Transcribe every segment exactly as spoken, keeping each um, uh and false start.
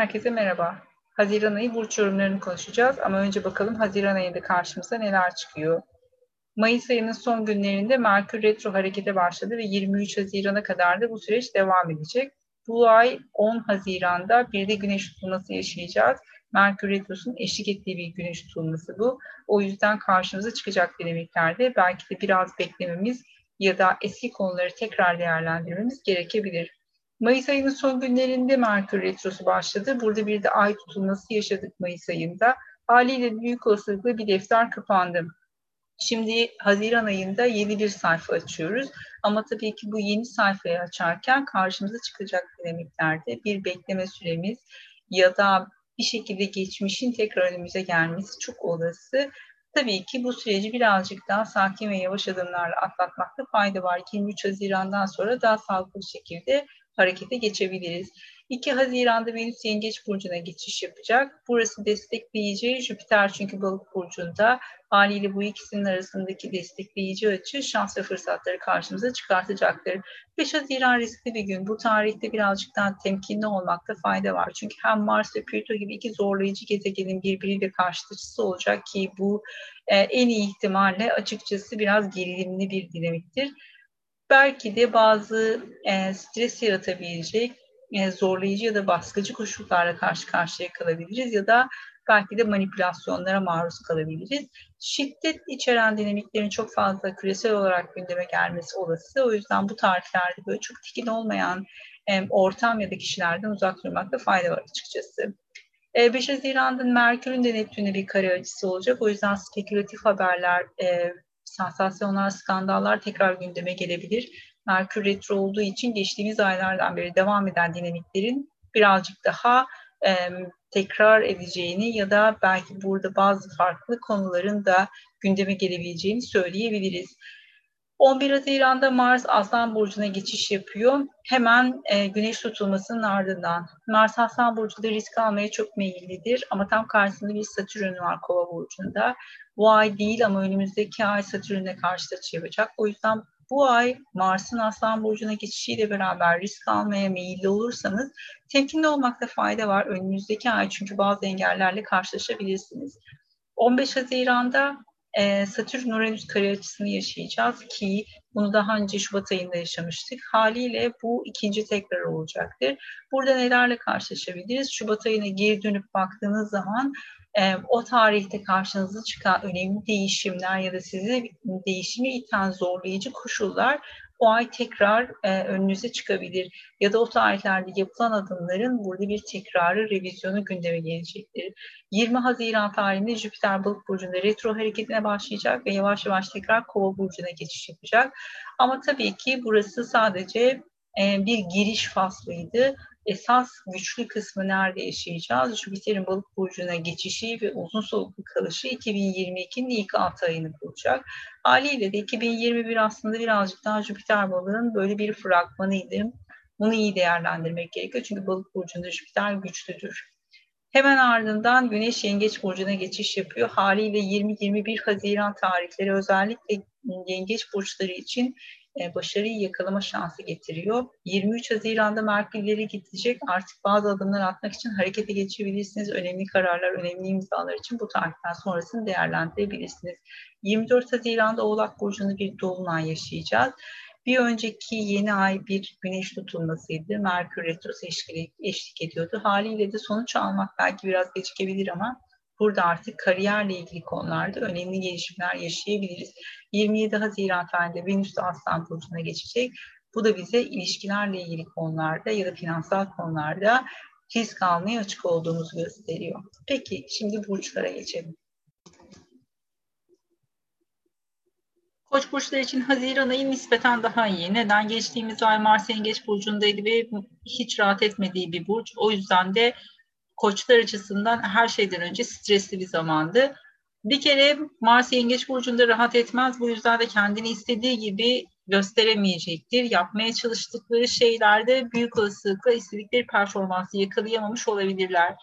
Herkese merhaba. Haziran ayı burç yorumlarını konuşacağız ama önce bakalım Haziran ayında karşımıza neler çıkıyor. Mayıs ayının son günlerinde Merkür Retro harekete başladı ve yirmi üç Haziran'a kadar da bu süreç devam edecek. Bu ay on Haziran'da bir de güneş tutulması yaşayacağız. Merkür Retrosu'nun eşlik ettiği bir güneş tutulması bu. O yüzden karşımıza çıkacak dinamiklerde belki de biraz beklememiz ya da eski konuları tekrar değerlendirmemiz gerekebilir. Mayıs ayının son günlerinde Merkür Retrosu başladı. Burada bir de ay tutulması yaşadık Mayıs ayında. Haliyle büyük olasılıkla bir defter kapandı. Şimdi Haziran ayında yeni bir sayfa açıyoruz. Ama tabii ki bu yeni sayfayı açarken karşımıza çıkacak dinamiklerde bir bekleme süremiz ya da bir şekilde geçmişin tekrar önümüze gelmesi çok olası. Tabii ki bu süreci birazcık daha sakin ve yavaş adımlarla atlatmakta fayda var. yirmi üç Haziran'dan sonra daha sağlıklı bir şekilde harekete geçebiliriz. iki Haziran'da Venüs Yengeç burcuna geçiş yapacak. Burası destekleyici Jüpiter çünkü Balık burcunda. Haliyle bu ikisinin arasındaki destekleyici açı şans ve fırsatları karşımıza çıkartacaktır. beş Haziran riskli bir gün. Bu tarihte birazcık daha temkinli olmakta fayda var. Çünkü hem Mars ve Plüto gibi iki zorlayıcı gezegenin birbiriyle karşılaşması olacak ki bu e, en iyi ihtimalle açıkçası biraz gerilimli bir dinamiktir. Belki de bazı e, stres yaratabilecek e, zorlayıcı ya da baskıcı koşullarla karşı karşıya kalabiliriz ya da belki de manipülasyonlara maruz kalabiliriz. Şiddet içeren dinamiklerin çok fazla küresel olarak gündeme gelmesi olası. O yüzden bu tarihlerde böyle çok tekin olmayan e, ortam ya da kişilerden uzak durmakta fayda var açıkçası. beş Haziran'da Merkür'ün de Neptün'e bir kare açısı olacak. O yüzden spekülatif haberler e, sansasyonlar, skandallar tekrar gündeme gelebilir. Merkür Retro olduğu için geçtiğimiz aylardan beri devam eden dinamiklerin birazcık daha e, tekrar edeceğini ya da belki burada bazı farklı konuların da gündeme gelebileceğini söyleyebiliriz. on bir Haziran'da Mars Aslan burcuna geçiş yapıyor. Hemen e, güneş tutulmasının ardından Mars Aslan burcunda risk almaya çok meyillidir ama tam karşısında bir Satürn var Kova burcunda. Bu ay değil ama önümüzdeki ay Satürn'le karşılaşacak. O yüzden bu ay Mars'ın Aslan burcuna geçişiyle beraber risk almaya meyilli olursanız temkinli olmakta fayda var önümüzdeki ay çünkü bazı engellerle karşılaşabilirsiniz. on beş Haziran'da Satürn Uranüs kare açısını yaşayacağız ki bunu daha önce Şubat ayında yaşamıştık. Haliyle bu ikinci tekrar olacaktır. Burada nelerle karşılaşabiliriz? Şubat ayına geri dönüp baktığınız zaman o tarihte karşınıza çıkan önemli değişimler ya da sizi değişimi iten zorlayıcı koşullar o ay tekrar önünüze çıkabilir. Ya da o tarihlerde yapılan adımların burada bir tekrarı, revizyonu gündeme gelecektir. yirmi Haziran tarihinde Jüpiter Balık burcunda retro hareketine başlayacak ve yavaş yavaş tekrar Kova burcuna geçiş yapacak. Ama tabii ki burası sadece bir giriş faslıydı. Esas güçlü kısmı nerede yaşayacağız? Jüpiter'in Balık burcuna geçişi ve uzun soluklu kalışı iki bin yirmi iki'nin ilk altı ayını bulacak. Haliyle de iki bin yirmi bir aslında birazcık daha Jüpiter Balık'ın böyle bir fragmanıydı. Bunu iyi değerlendirmek gerekiyor çünkü Balık burcunda Jüpiter güçlüdür. Hemen ardından Güneş Yengeç burcuna geçiş yapıyor. Haliyle yirmi yirmi bir Haziran tarihleri özellikle Yengeç burçları için başarıyı yakalama şansı getiriyor. yirmi üç Haziran'da Merkür'leri gidecek. Artık bazı adımlar atmak için harekete geçebilirsiniz. Önemli kararlar, önemli imzalar için bu tarihten sonrasını değerlendirebilirsiniz. yirmi dört Haziran'da Oğlak burcunda bir dolunay yaşayacağız. Bir önceki yeni ay bir güneş tutulmasıydı. Merkür Retrosu eşlik ediyordu. Haliyle de sonuç almak belki biraz gecikebilir ama burada artık kariyerle ilgili konularda önemli gelişimler yaşayabiliriz. yirmi yedi Haziran tarihinde Venüs de Aslan burcuna geçecek. Bu da bize ilişkilerle ilgili konularda ya da finansal konularda risk almaya açık olduğumuzu gösteriyor. Peki şimdi burçlara geçelim. Koç burçları için Haziran ayı nispeten daha iyi. Neden? Geçtiğimiz ay Mars Yengeç burcundaydı ve hiç rahat etmediği bir burç. O yüzden de Koçlar açısından her şeyden önce stresli bir zamandı. Bir kere Mars Yengeç burcunda rahat etmez. Bu yüzden de kendini istediği gibi gösteremeyecektir. Yapmaya çalıştıkları şeylerde büyük olasılıkla istedikleri performansı yakalayamamış olabilirler.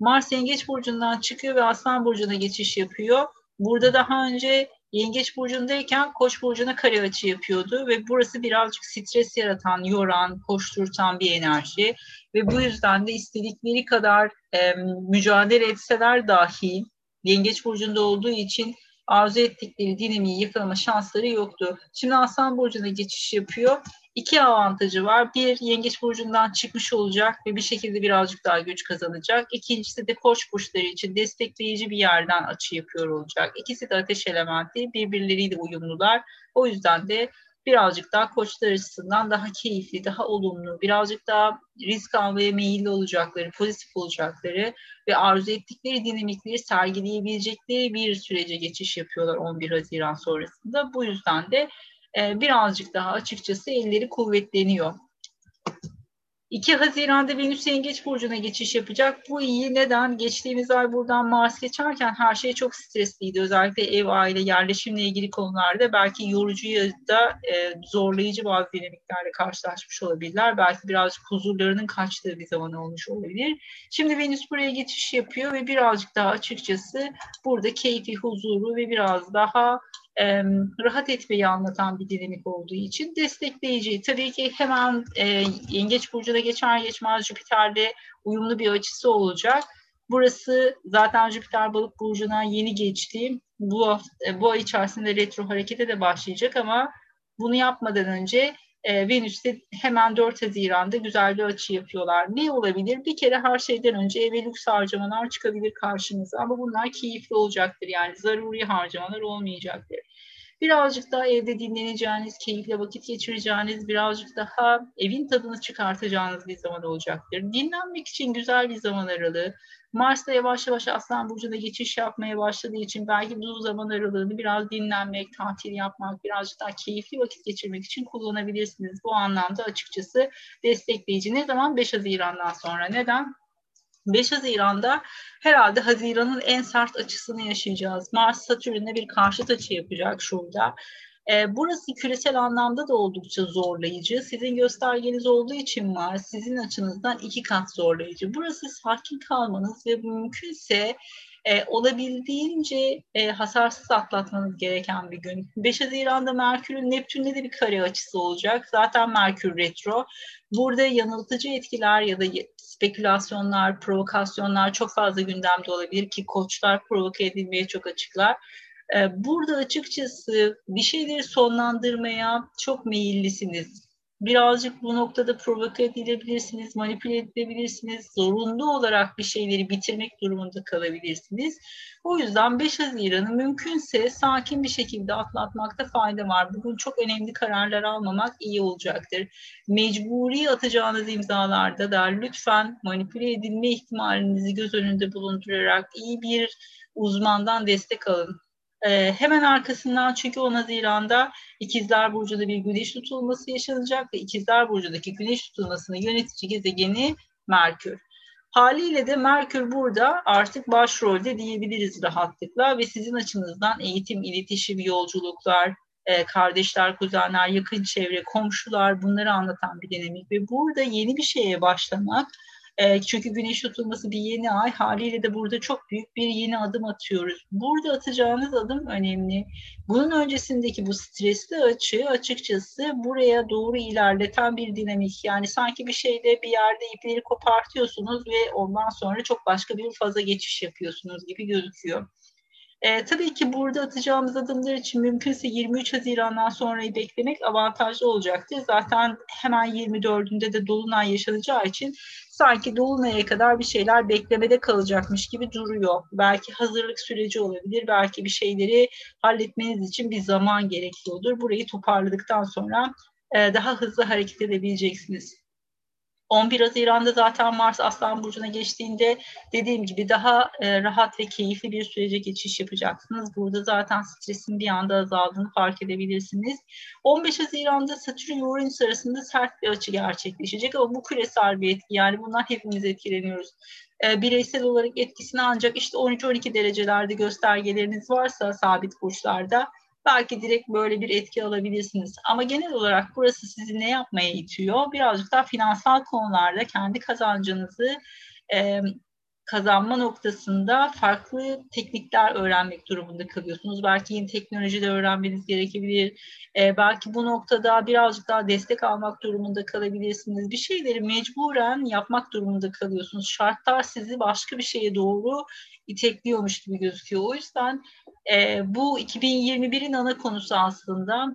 Mars Yengeç burcundan çıkıyor ve Aslan burcuna geçiş yapıyor. Burada daha önce Yengeç burcundayken Koç burcuna kare açı yapıyordu ve burası birazcık stres yaratan, yoran, koşturtan bir enerji ve bu yüzden de istedikleri kadar e, mücadele etseler dahi Yengeç burcunda olduğu için arzu ettikleri dinamiği yakalama şansları yoktu. Şimdi Aslan burcuna geçiş yapıyor. İki avantajı var. Bir, Yengeç burcundan çıkmış olacak ve bir şekilde birazcık daha güç kazanacak. İkincisi de Koç burçları için destekleyici bir yerden açı yapıyor olacak. İkisi de ateş elementi, birbirleriyle uyumlular. O yüzden de birazcık daha Koçlar açısından daha keyifli, daha olumlu, birazcık daha risk almaya meyilli olacakları, pozitif olacakları ve arzu ettikleri dinamikleri sergileyebilecekleri bir sürece geçiş yapıyorlar on bir Haziran sonrasında. Bu yüzden de birazcık daha açıkçası elleri kuvvetleniyor. iki Haziran'da Venüs Yengeç burcuna geçiş yapacak. Bu iyi. Neden? Geçtiğimiz ay buradan Mars geçerken her şey çok stresliydi. Özellikle ev, aile, yerleşimle ilgili konularda belki yorucu ya da e, zorlayıcı bazı dinamiklerle karşılaşmış olabilirler. Belki birazcık huzurlarının kaçtığı bir zaman olmuş olabilir. Şimdi Venüs buraya geçiş yapıyor ve birazcık daha açıkçası burada keyfi, huzuru ve biraz daha Ee, rahat etmeyi anlatan bir dinamik olduğu için destekleyici. Tabii ki hemen e, Yengeç burcuna geçer geçmez Jüpiter'de uyumlu bir açısı olacak. Burası zaten Jüpiter Balık burcuna yeni geçti. Bu hafta, bu ay içerisinde retro harekete de başlayacak ama bunu yapmadan önce e, Venüs'te hemen dört Haziran'da güzel bir açı yapıyorlar. Ne olabilir? Bir kere her şeyden önce eve lüks harcamalar çıkabilir karşınıza ama bunlar keyifli olacaktır. Yani zaruri harcamalar olmayacaktır. Birazcık daha evde dinleneceğiniz, keyifle vakit geçireceğiniz, birazcık daha evin tadını çıkartacağınız bir zaman olacaktır. Dinlenmek için güzel bir zaman aralığı. Mars'ta yavaş yavaş Aslan burcuna geçiş yapmaya başladığı için belki bu zaman aralığını biraz dinlenmek, tatil yapmak, birazcık daha keyifli vakit geçirmek için kullanabilirsiniz. Bu anlamda açıkçası destekleyici. Ne zaman? beş Haziran'dan sonra. Neden? beş Haziran'da herhalde Haziran'ın en sert açısını yaşayacağız. Mars Satürn'e bir karşıt açı yapacak şurada. Ee, burası küresel anlamda da oldukça zorlayıcı. Sizin göstergeniz olduğu için Mars sizin açınızdan iki kat zorlayıcı. Burası sakin kalmanız ve mümkünse Ee, olabildiğince e, hasarsız atlatmanız gereken bir gün. beş Haziran'da Merkür'ün Neptün'de de bir kare açısı olacak. Zaten Merkür Retro. Burada yanıltıcı etkiler ya da spekülasyonlar, provokasyonlar çok fazla gündemde olabilir ki koçlar provoke edilmeye çok açıklar. Ee, burada açıkçası bir şeyleri sonlandırmaya çok meyillisiniz. Birazcık bu noktada provoke edilebilirsiniz, manipüle edilebilirsiniz, zorunlu olarak bir şeyleri bitirmek durumunda kalabilirsiniz. O yüzden beş Haziran'ı mümkünse sakin bir şekilde atlatmakta fayda var. Bugün çok önemli kararlar almamak iyi olacaktır. Mecburi atacağınız imzalarda da lütfen manipüle edilme ihtimalinizi göz önünde bulundurarak iyi bir uzmandan destek alın. Ee, hemen arkasından çünkü on Haziran'da İkizler Burcu'da bir güneş tutulması yaşanacak ve İkizler Burcu'daki güneş tutulmasının yönetici gezegeni Merkür. Haliyle de Merkür burada artık başrolde diyebiliriz rahatlıkla ve sizin açınızdan eğitim, iletişim, yolculuklar, e, kardeşler, kuzenler, yakın çevre, komşular bunları anlatan bir dinamik ve burada yeni bir şeye başlamak. Çünkü güneş tutulması bir yeni ay haliyle de burada çok büyük bir yeni adım atıyoruz. Burada atacağınız adım önemli. Bunun öncesindeki bu stresli açı açıkçası buraya doğru ilerleten bir dinamik. Yani sanki bir şeyde bir yerde ipleri kopartıyorsunuz ve ondan sonra çok başka bir faza geçiş yapıyorsunuz gibi gözüküyor. Ee, tabii ki burada atacağımız adımlar için mümkünse yirmi üç Haziran'dan sonrayı beklemek avantajlı olacaktır. Zaten hemen yirmi dördünde de Dolunay yaşanacağı için sanki Dolunay'a kadar bir şeyler beklemede kalacakmış gibi duruyor. Belki hazırlık süreci olabilir, belki bir şeyleri halletmeniz için bir zaman gerekiyordur. Burayı toparladıktan sonra e, daha hızlı hareket edebileceksiniz. on bir Haziran'da zaten Mars Aslan burcuna geçtiğinde dediğim gibi daha e, rahat ve keyifli bir sürece geçiş yapacaksınız. Burada zaten stresin bir anda azaldığını fark edebilirsiniz. on beş Haziran'da Satürn ve Uranüs arasında sert bir açı gerçekleşecek ama bu küresel bir etki. Yani bunlar hepimiz etkileniyoruz. E, bireysel olarak etkisini ancak işte on üç on iki derecelerde göstergeleriniz varsa sabit burçlarda belki direkt böyle bir etki alabilirsiniz. Ama genel olarak burası sizi ne yapmaya itiyor? Birazcık daha finansal konularda kendi kazancınızı e, kazanma noktasında farklı teknikler öğrenmek durumunda kalıyorsunuz. Belki yeni teknoloji de öğrenmeniz gerekebilir. Ee, belki bu noktada birazcık daha destek almak durumunda kalabilirsiniz. Bir şeyleri mecburen yapmak durumunda kalıyorsunuz. Şartlar sizi başka bir şeye doğru itekliyormuş gibi gözüküyor. O yüzden e, bu iki bin yirmi birin ana konusu aslında.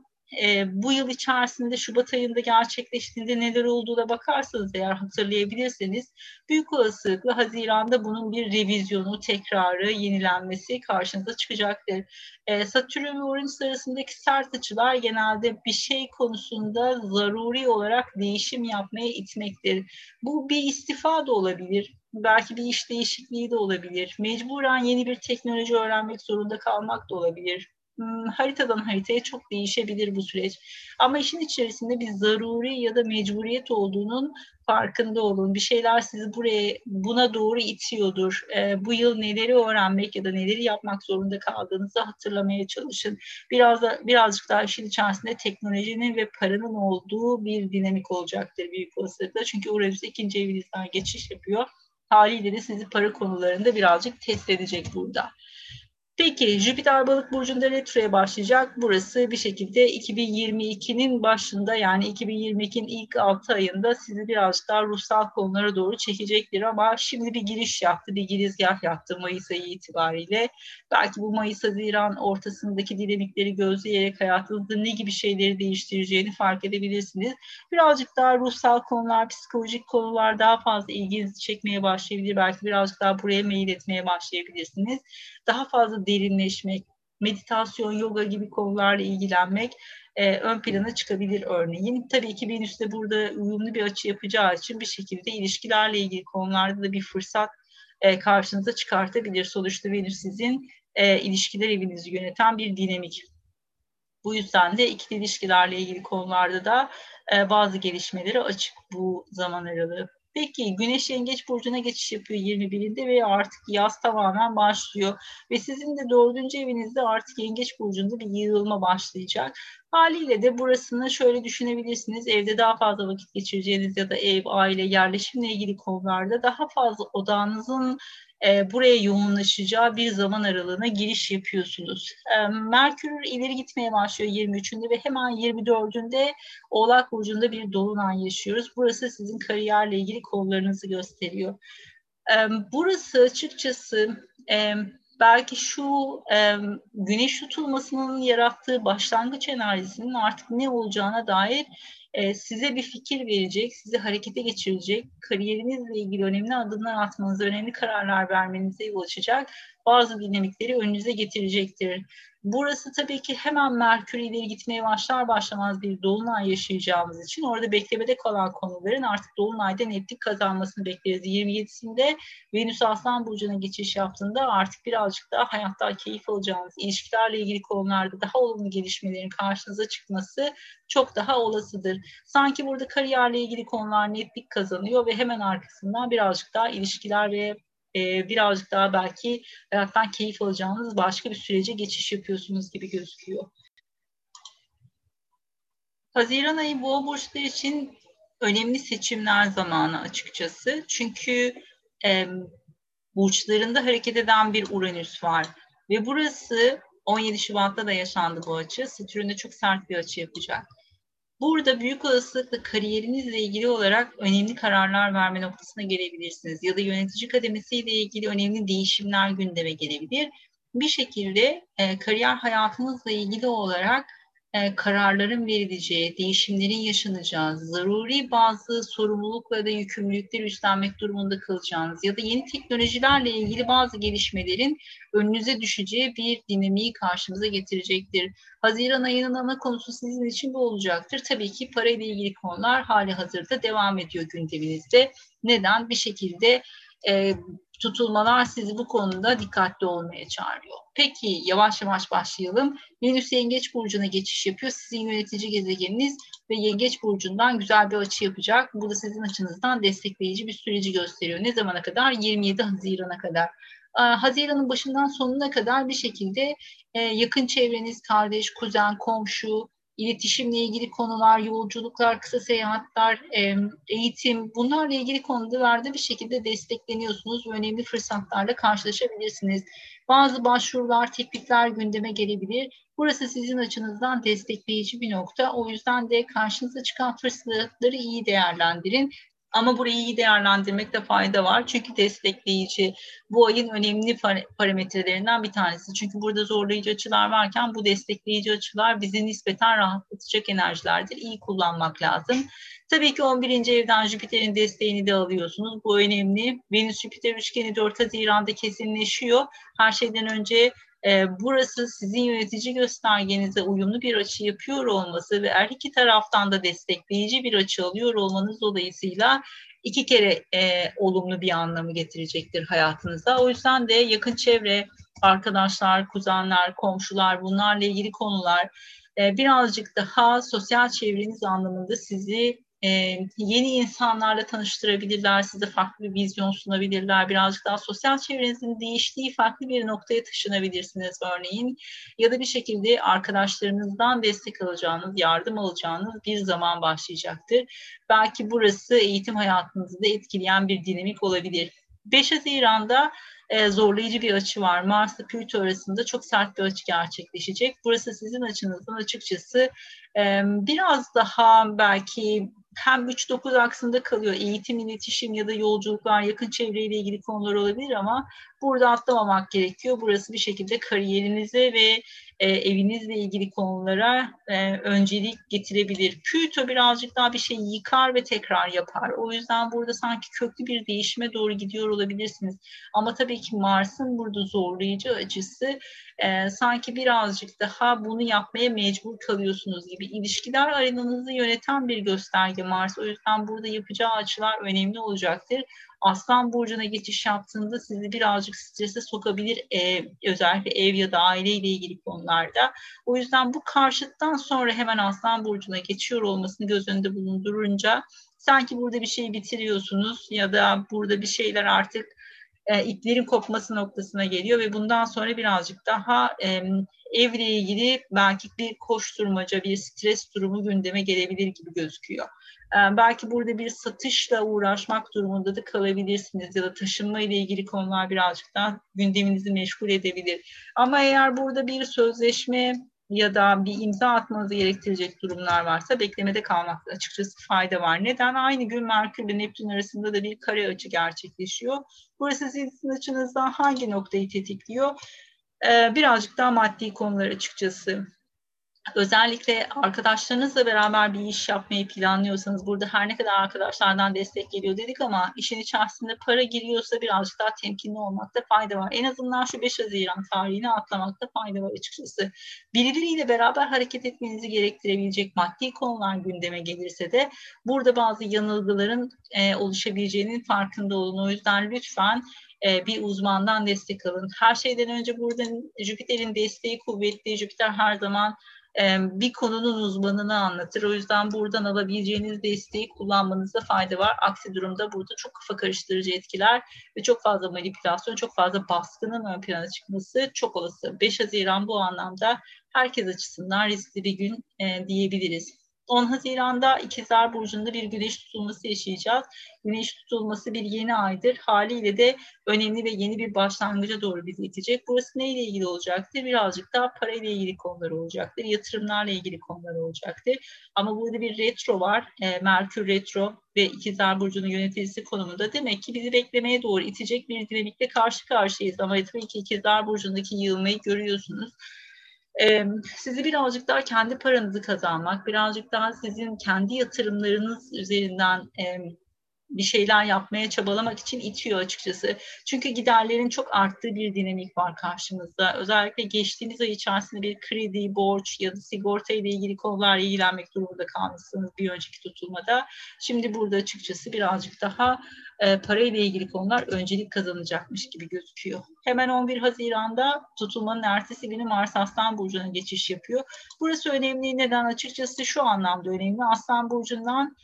E, bu yıl içerisinde Şubat ayında gerçekleştiğinde neler olduğuna bakarsanız eğer hatırlayabilirseniz büyük olasılıkla Haziran'da bunun bir revizyonu, tekrarı, yenilenmesi karşınıza çıkacaktır. E, Satürn ve Uranüs arasındaki sert açılar genelde bir şey konusunda zaruri olarak değişim yapmaya itmektir. Bu bir istifa da olabilir. Belki bir iş değişikliği de olabilir. Mecburen yeni bir teknoloji öğrenmek zorunda kalmak da olabilir. Haritadan haritaya çok değişebilir bu süreç. Ama işin içerisinde bir zaruri ya da mecburiyet olduğunun farkında olun. Bir şeyler sizi buraya, buna doğru itiyordur. E, bu yıl neleri öğrenmek ya da neleri yapmak zorunda kaldığınızı hatırlamaya çalışın. Biraz da, birazcık daha işin içerisinde teknolojinin ve paranın olduğu bir dinamik olacaktır büyük olasılıkla. Çünkü Uranüs ikinci evinizden geçiş yapıyor. Haliyle de sizi para konularında birazcık test edecek burada. Peki Jüpiter Balık burcunda retroya başlayacak. Burası bir şekilde iki bin yirmi ikinin başında, yani iki bin yirmi ikinin ilk altı ayında sizi birazcık daha ruhsal konulara doğru çekecektir ama şimdi bir giriş yaptı, bir girizgah yaptı Mayıs ayı itibariyle. Belki bu Mayıs-Haziran ortasındaki dinamikleri gözleyerek hayatınızda ne gibi şeyleri değiştireceğini fark edebilirsiniz. Birazcık daha ruhsal konular, psikolojik konular daha fazla ilginizi çekmeye başlayabilir. Belki birazcık daha buraya meyil etmeye başlayabilirsiniz. Daha fazla derinleşmek, meditasyon, yoga gibi konularla ilgilenmek e, ön plana çıkabilir örneğin. Tabii ki Venüs de burada uyumlu bir açı yapacağı için bir şekilde ilişkilerle ilgili konularda da bir fırsat e, karşınıza çıkartabilir. Sonuçta Venüs sizin e, ilişkiler evinizi yöneten bir dinamik. Bu yüzden de ikili ilişkilerle ilgili konularda da e, bazı gelişmelere açık bu zaman aralığı. Peki Güneş Yengeç burcuna geçiş yapıyor yirmi birinde ve artık yaz tamamen başlıyor. Ve sizin de dördüncü evinizde artık Yengeç burcunda bir yığılma başlayacak. Haliyle de burasını şöyle düşünebilirsiniz. Evde daha fazla vakit geçireceğiniz ya da ev, aile, yerleşimle ilgili konularda daha fazla odağınızın e, buraya yoğunlaşacağı bir zaman aralığına giriş yapıyorsunuz. E, Merkür ileri gitmeye başlıyor yirmi üçünde ve hemen yirmi dördünde Oğlak burcunda bir dolunay yaşıyoruz. Burası sizin kariyerle ilgili konularınızı gösteriyor. E, burası açıkçası... E, Belki şu e, güneş tutulmasının yarattığı başlangıç enerjisinin artık ne olacağına dair e, size bir fikir verecek, sizi harekete geçirecek, kariyerinizle ilgili önemli adımlar atmanız, önemli kararlar vermenize yol açacak, bazı dinamikleri önünüze getirecektir. Burası tabii ki hemen Merkür ileri gitmeye başlar başlamaz bir dolunay yaşayacağımız için orada beklemede kalan konuların artık dolunayda netlik kazanmasını bekleriz. yirmi yedisinde Venüs Aslan burcuna geçiş yaptığında artık birazcık daha hayatta keyif alacağınız, ilişkilerle ilgili konularda daha olumlu gelişmelerin karşınıza çıkması çok daha olasıdır. Sanki burada kariyerle ilgili konular netlik kazanıyor ve hemen arkasından birazcık daha ilişkiler ve birazcık daha belki hayattan keyif alacağınız başka bir sürece geçiş yapıyorsunuz gibi gözüküyor. Haziran ayı boğa burçları için önemli seçimler zamanı açıkçası. Çünkü e, burçlarında hareket eden bir Uranüs var. Ve burası on yedi Şubat'ta da yaşandı bu açı. Satürn'de çok sert bir açı yapacak. Burada büyük olasılıkla kariyerinizle ilgili olarak önemli kararlar verme noktasına gelebilirsiniz. Ya da yönetici kademesiyle ilgili önemli değişimler gündeme gelebilir. Bir şekilde e, kariyer hayatınızla ilgili olarak e, kararların verileceği, değişimlerin yaşanacağı, zaruri bazı sorumlulukla da yükümlülükleri üstlenmek durumunda kalacağınız ya da yeni teknolojilerle ilgili bazı gelişmelerin önünüze düşeceği bir dinamiği karşımıza getirecektir. Haziran ayının ana konusu sizin için bu olacaktır. Tabii ki parayla ilgili konular hali hazırda devam ediyor gündeminizde. Neden? Bir şekilde e, tutulmalar sizi bu konuda dikkatli olmaya çağırıyor. Peki yavaş yavaş başlayalım. Venüs Yengeç burcuna geçiş yapıyor. Sizin yönetici gezegeniniz ve Yengeç burcundan güzel bir açı yapacak. Bu da sizin açınızdan destekleyici bir süreci gösteriyor. Ne zamana kadar? yirmi yedi Haziran'a kadar. Haziran'ın başından sonuna kadar bir şekilde yakın çevreniz, kardeş, kuzen, komşu, iletişimle ilgili konular, yolculuklar, kısa seyahatler, eğitim, bunlarla ilgili konularda bir şekilde destekleniyorsunuz ve önemli fırsatlarla karşılaşabilirsiniz. Bazı başvurular, teklifler gündeme gelebilir. Burası sizin açınızdan destekleyici bir nokta. O yüzden de karşınıza çıkan fırsatları iyi değerlendirin. Ama burayı iyi değerlendirmekte fayda var. Çünkü destekleyici bu ayın önemli parametrelerinden bir tanesi. Çünkü burada zorlayıcı açılar varken bu destekleyici açılar bizi nispeten rahatlatacak enerjilerdir. İyi kullanmak lazım. Tabii ki on birinci evden Jüpiter'in desteğini de alıyorsunuz. Bu önemli. Venüs-Jüpiter üçgeni dört Haziran'da kesinleşiyor. Her şeyden önce burası sizin yönetici göstergenize uyumlu bir açı yapıyor olması ve her iki taraftan da destekleyici bir açı alıyor olmanız dolayısıyla iki kere e, olumlu bir anlamı getirecektir hayatınıza. O yüzden de yakın çevre, arkadaşlar, kuzenler, komşular, bunlarla ilgili konular e, birazcık daha sosyal çevreniz anlamında sizi e, yeni insanlarla tanıştırabilirler, size farklı bir vizyon sunabilirler. Birazcık daha sosyal çevrenizin değiştiği farklı bir noktaya taşınabilirsiniz örneğin. Ya da bir şekilde arkadaşlarınızdan destek alacağınız, yardım alacağınız bir zaman başlayacaktır. Belki burası eğitim hayatınızı da etkileyen bir dinamik olabilir. beş Haziran'da e, zorlayıcı bir açı var. Mars'la Plüto arasında çok sert bir açı gerçekleşecek. Burası sizin açınızdan açıkçası e, biraz daha belki hem üç dokuz aksında kalıyor. Eğitim, iletişim ya da yolculuklar, yakın çevreyle ilgili konular olabilir ama burada atlamamak gerekiyor. Burası bir şekilde kariyerinize ve e, evinizle ilgili konulara e, öncelik getirebilir. Plüto birazcık daha bir şey yıkar ve tekrar yapar. O yüzden burada sanki köklü bir değişime doğru gidiyor olabilirsiniz. Ama tabii ki Mars'ın burada zorlayıcı açısı e, sanki birazcık daha bunu yapmaya mecbur kalıyorsunuz gibi. İlişkiler arenanızı yöneten bir gösterge Mars. O yüzden burada yapacağı açılar önemli olacaktır. Aslan burcuna geçiş yaptığında sizi birazcık strese sokabilir, ev, özellikle ev ya da aile ile ilgili konularda. O yüzden bu karşıttan sonra hemen Aslan burcuna geçiyor olmasını göz önünde bulundurunca sanki burada bir şey bitiriyorsunuz ya da burada bir şeyler artık e, iplerin kopması noktasına geliyor ve bundan sonra birazcık daha e, evle ilgili belki bir koşturmaca, bir stres durumu gündeme gelebilir gibi gözüküyor. Ee, belki burada bir satışla uğraşmak durumunda da kalabilirsiniz ya da taşınma ile ilgili konular birazcık daha gündeminizi meşgul edebilir. Ama eğer burada bir sözleşme ya da bir imza atmanızı gerektirecek durumlar varsa beklemede kalmakta açıkçası fayda var. Neden? Aynı gün Merkür ile Neptün arasında da bir kare açı gerçekleşiyor. Burası sizin açınızdan hangi noktayı tetikliyor? Birazcık daha maddi konular açıkçası. Özellikle arkadaşlarınızla beraber bir iş yapmayı planlıyorsanız, burada her ne kadar arkadaşlardan destek geliyor dedik ama işin içerisinde para giriyorsa birazcık daha temkinli olmakta fayda var. En azından şu beş Haziran tarihini atlamakta fayda var açıkçası. Birileriyle beraber hareket etmenizi gerektirebilecek maddi konular gündeme gelirse de burada bazı yanılgıların e, oluşabileceğinin farkında olun. O yüzden lütfen bir uzmandan destek alın. Her şeyden önce burada Jüpiter'in desteği kuvvetli. Jüpiter her zaman bir konunun uzmanını anlatır. O yüzden buradan alabileceğiniz desteği kullanmanızda fayda var. Aksi durumda burada çok kafa karıştırıcı etkiler ve çok fazla manipülasyon, çok fazla baskının ön plana çıkması çok olası. beş Haziran bu anlamda herkes açısından riskli bir gün diyebiliriz. on Haziran'da İkizler Burcu'nda bir güneş tutulması yaşayacağız. Güneş tutulması bir yeni aydır. Haliyle de önemli ve yeni bir başlangıca doğru bizi itecek. Burası neyle ilgili olacaktır? Birazcık daha parayla ilgili konular olacaktır. Yatırımlarla ilgili konular olacaktır. Ama burada bir retro var. E, Merkür Retro ve İkizler Burcu'nun yöneticisi konumunda. Demek ki bizi beklemeye doğru itecek bir dinamikle karşı karşıyayız. Ama tabii ki İkizler Burcu'ndaki yığılmayı görüyorsunuz. Ee, sizi birazcık daha kendi paranızı kazanmak, birazcık daha sizin kendi yatırımlarınız üzerinden e, bir şeyler yapmaya çabalamak için itiyor açıkçası. Çünkü giderlerin çok arttığı bir dinamik var karşımızda. Özellikle geçtiğimiz ay içerisinde bir kredi, borç ya da sigorta ile ilgili konularla ilgilenmek durumunda kalmışsınız bir önceki tutulmada. Şimdi burada açıkçası birazcık daha e, parayla ilgili konular öncelik kazanacakmış gibi gözüküyor. Hemen on bir Haziran'da tutulmanın ertesi günü Mars Aslan Burcu'na geçiş yapıyor. Burası önemli. Neden? Açıkçası şu anlamda önemli. Aslan Burcu'ndan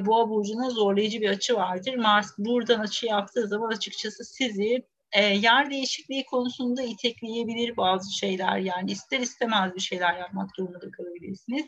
Boğa Burcu'na zorlayıcı bir açı vardır. Mars buradan açı yaptığı zaman açıkçası sizi e, yer değişikliği konusunda itekleyebilir bazı şeyler. Yani ister istemez bir şeyler yapmak durumunda kalabilirsiniz.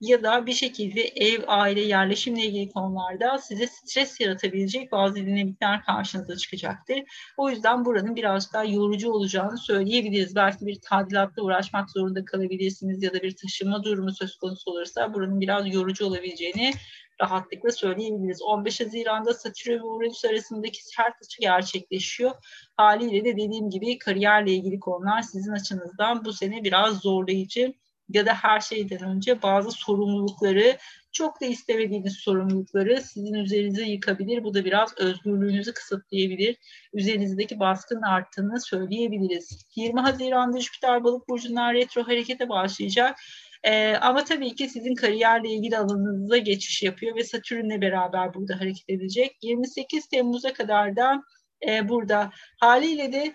Ya da bir şekilde ev, aile, yerleşimle ilgili konularda size stres yaratabilecek bazı dinamikler karşınıza çıkacaktır. O yüzden buranın biraz daha yorucu olacağını söyleyebiliriz. Belki bir tadilatla uğraşmak zorunda kalabilirsiniz ya da bir taşınma durumu söz konusu olursa buranın biraz yorucu olabileceğini rahatlıkla söyleyebiliriz. on beş Haziran'da Satürn ve Uranüs arasındaki sert açı gerçekleşiyor. Haliyle de dediğim gibi kariyerle ilgili konular sizin açınızdan bu sene biraz zorlayıcı ya da her şeyden önce bazı sorumlulukları, çok da istemediğiniz sorumlulukları sizin üzerinize yıkabilir. Bu da biraz özgürlüğünüzü kısıtlayabilir. Üzerinizdeki baskının arttığını söyleyebiliriz. yirmi Haziran'da Jüpiter Balık burcundan retro harekete başlayacak. Ee, ama tabii ki sizin kariyerle ilgili alanınıza geçiş yapıyor ve Satürn'le beraber burada hareket edecek. yirmi sekiz Temmuz'a kadar da e, burada. Haliyle de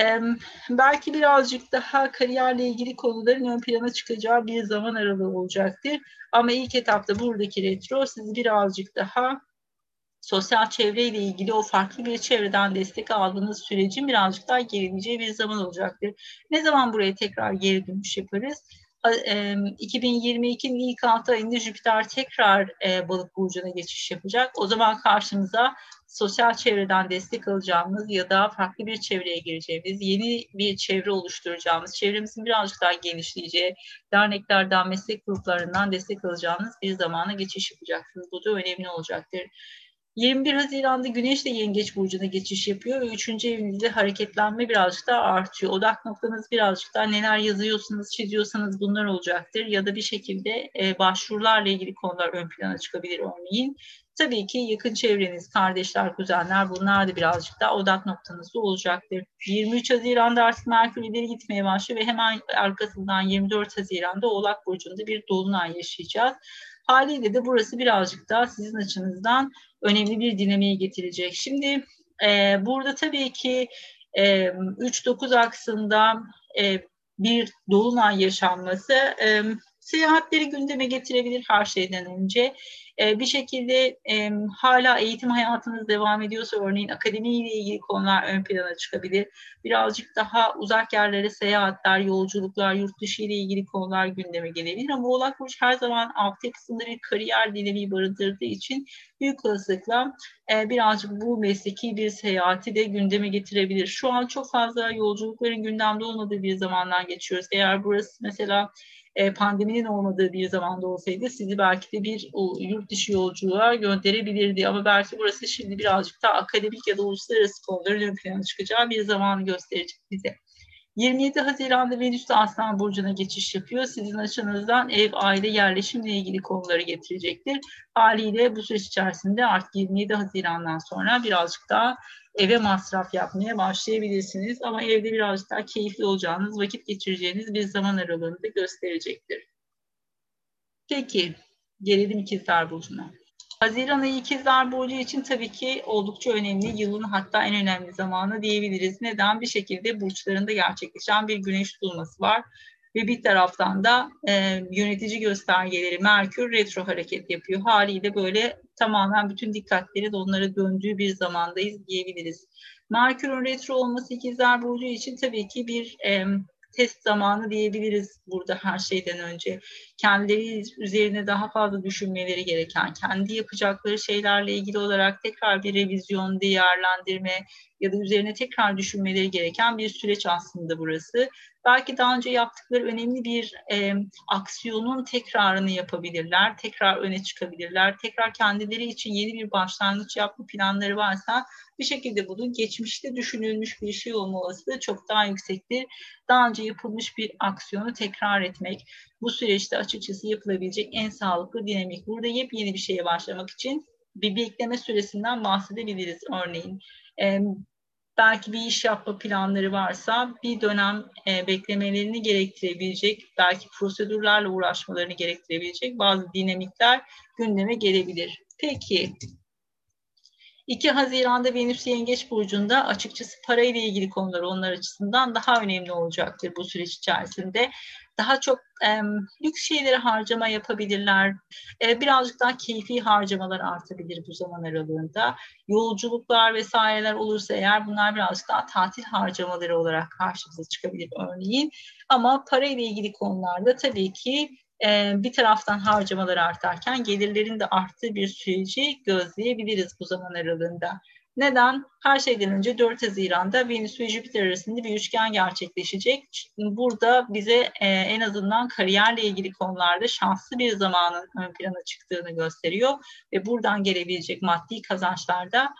e, belki birazcık daha kariyerle ilgili konuların ön plana çıkacağı bir zaman aralığı olacaktır. Ama ilk etapta buradaki retro sizi birazcık daha sosyal çevreyle ilgili o farklı bir çevreden destek aldığınız sürecin birazcık daha gerileceği bir zaman olacaktır. Ne zaman buraya tekrar geri dönüş yaparız? iki bin yirmi iki'nin ilk altı ayında Jüpiter tekrar e, Balık burcuna geçiş yapacak. O zaman karşımıza sosyal çevreden destek alacağımız ya da farklı bir çevreye gireceğimiz, yeni bir çevre oluşturacağımız, çevremizin birazcık daha genişleyeceği, derneklerden, meslek gruplarından destek alacağınız bir zamana geçiş yapacaksınız. Bu da önemli olacaktır. yirmi bir Haziran'da Güneş de Yengeç burcuna geçiş yapıyor ve üçüncü evinizde hareketlenme birazcık daha artıyor. Odak noktanız birazcık daha neler yazıyorsanız, çiziyorsanız bunlar olacaktır. Ya da bir şekilde e, başvurularla ilgili konular ön plana çıkabilir örneğin. Tabii ki yakın çevreniz, kardeşler, kuzenler bunlar da birazcık daha odak noktanızda olacaktır. yirmi üç Haziran'da artık Merkür ileri gitmeye başlıyor ve hemen arkasından yirmi dört Haziran'da Oğlak burcunda bir dolunay yaşayacağız. Haliyle de burası birazcık daha sizin açınızdan önemli bir dinamiği getirecek. Şimdi e, burada tabii ki e, üç dokuz aksında e, bir dolunay yaşanması e, seyahatleri gündeme getirebilir her şeyden önce. E, bir şekilde e, hala eğitim hayatınız devam ediyorsa örneğin akademiyle ilgili konular ön plana çıkabilir. Birazcık daha uzak yerlere seyahatler, yolculuklar, yurt dışı ile ilgili konular gündeme gelebilir. Ama Oğlak Burcu her zaman altyapısında bir kariyer dinamiği barındırdığı için büyük olasılıkla e, birazcık bu mesleki bir seyahati de gündeme getirebilir. Şu an çok fazla yolculukların gündemde olmadığı bir zamandan geçiyoruz. Eğer burası mesela pandeminin olmadığı bir zamanda olsaydı sizi belki de bir yurt dışı yolculuğa gönderebilirdi. Ama belki burası şimdi birazcık daha akademik ya da uluslararası konuların ön plana çıkacağı bir zamanı gösterecek bize. yirmi yedi Haziran'da Venüs de Aslan burcuna geçiş yapıyor. Sizin açınızdan ev, aile, yerleşimle ilgili konuları getirecektir. Haliyle bu süreç içerisinde artık yirmi yedi Haziran'dan sonra birazcık daha eve masraf yapmaya başlayabilirsiniz. Ama evde birazcık daha keyifli olacağınız, vakit geçireceğiniz bir zaman aralığını da gösterecektir. Peki, gelelim İkizler burcuna. Haziran ayı İkizler burcu için tabii ki oldukça önemli, yılın hatta en önemli zamanı diyebiliriz. Neden? Bir şekilde burçlarında gerçekleşen bir güneş tutulması var. Ve bir taraftan da e, yönetici göstergeleri Merkür Retro hareket yapıyor. Haliyle böyle tamamen bütün dikkatleri de onlara döndüğü bir zamandayız diyebiliriz. Merkür'ün retro olması İkizler burcu için tabii ki bir e, test zamanı diyebiliriz burada her şeyden önce. Kendileri üzerine daha fazla düşünmeleri gereken, kendi yapacakları şeylerle ilgili olarak tekrar bir revizyon, değerlendirme ya da üzerine tekrar düşünmeleri gereken bir süreç aslında burası. Belki daha önce yaptıkları önemli bir e, aksiyonun tekrarını yapabilirler, tekrar öne çıkabilirler, tekrar kendileri için yeni bir başlangıç yapma planları varsa bir şekilde bunun geçmişte düşünülmüş bir şey olma olasılığı çok daha yüksektir. Daha önce yapılmış bir aksiyonu tekrar etmek bu süreçte açıkçası yapılabilecek en sağlıklı dinamik. Burada yepyeni bir şeye başlamak için bir bekleme süresinden bahsedebiliriz örneğin. E, Belki bir iş yapma planları varsa bir dönem e, beklemelerini gerektirebilecek, belki prosedürlerle uğraşmalarını gerektirebilecek bazı dinamikler gündeme gelebilir. Peki, iki Haziran'da Venüs Yengeç burcunda açıkçası parayla ilgili konular onlar açısından daha önemli olacaktır bu süreç içerisinde. Daha çok e, lüks şeylere harcama yapabilirler. E, birazcık daha keyfi harcamalar artabilir bu zaman aralığında. Yolculuklar vesaireler olursa eğer bunlar birazcık daha tatil harcamaları olarak karşımıza çıkabilir örneğin. Ama parayla ilgili konularda tabii ki e, bir taraftan harcamalar artarken gelirlerin de arttığı bir süreci gözleyebiliriz bu zaman aralığında. Neden? Her şeyden önce dört Haziran'da Venüs ve Jüpiter arasında bir üçgen gerçekleşecek. Burada bize e, en azından kariyerle ilgili konularda şanslı bir zamanın ön plana çıktığını gösteriyor. Ve buradan gelebilecek maddi kazançlar da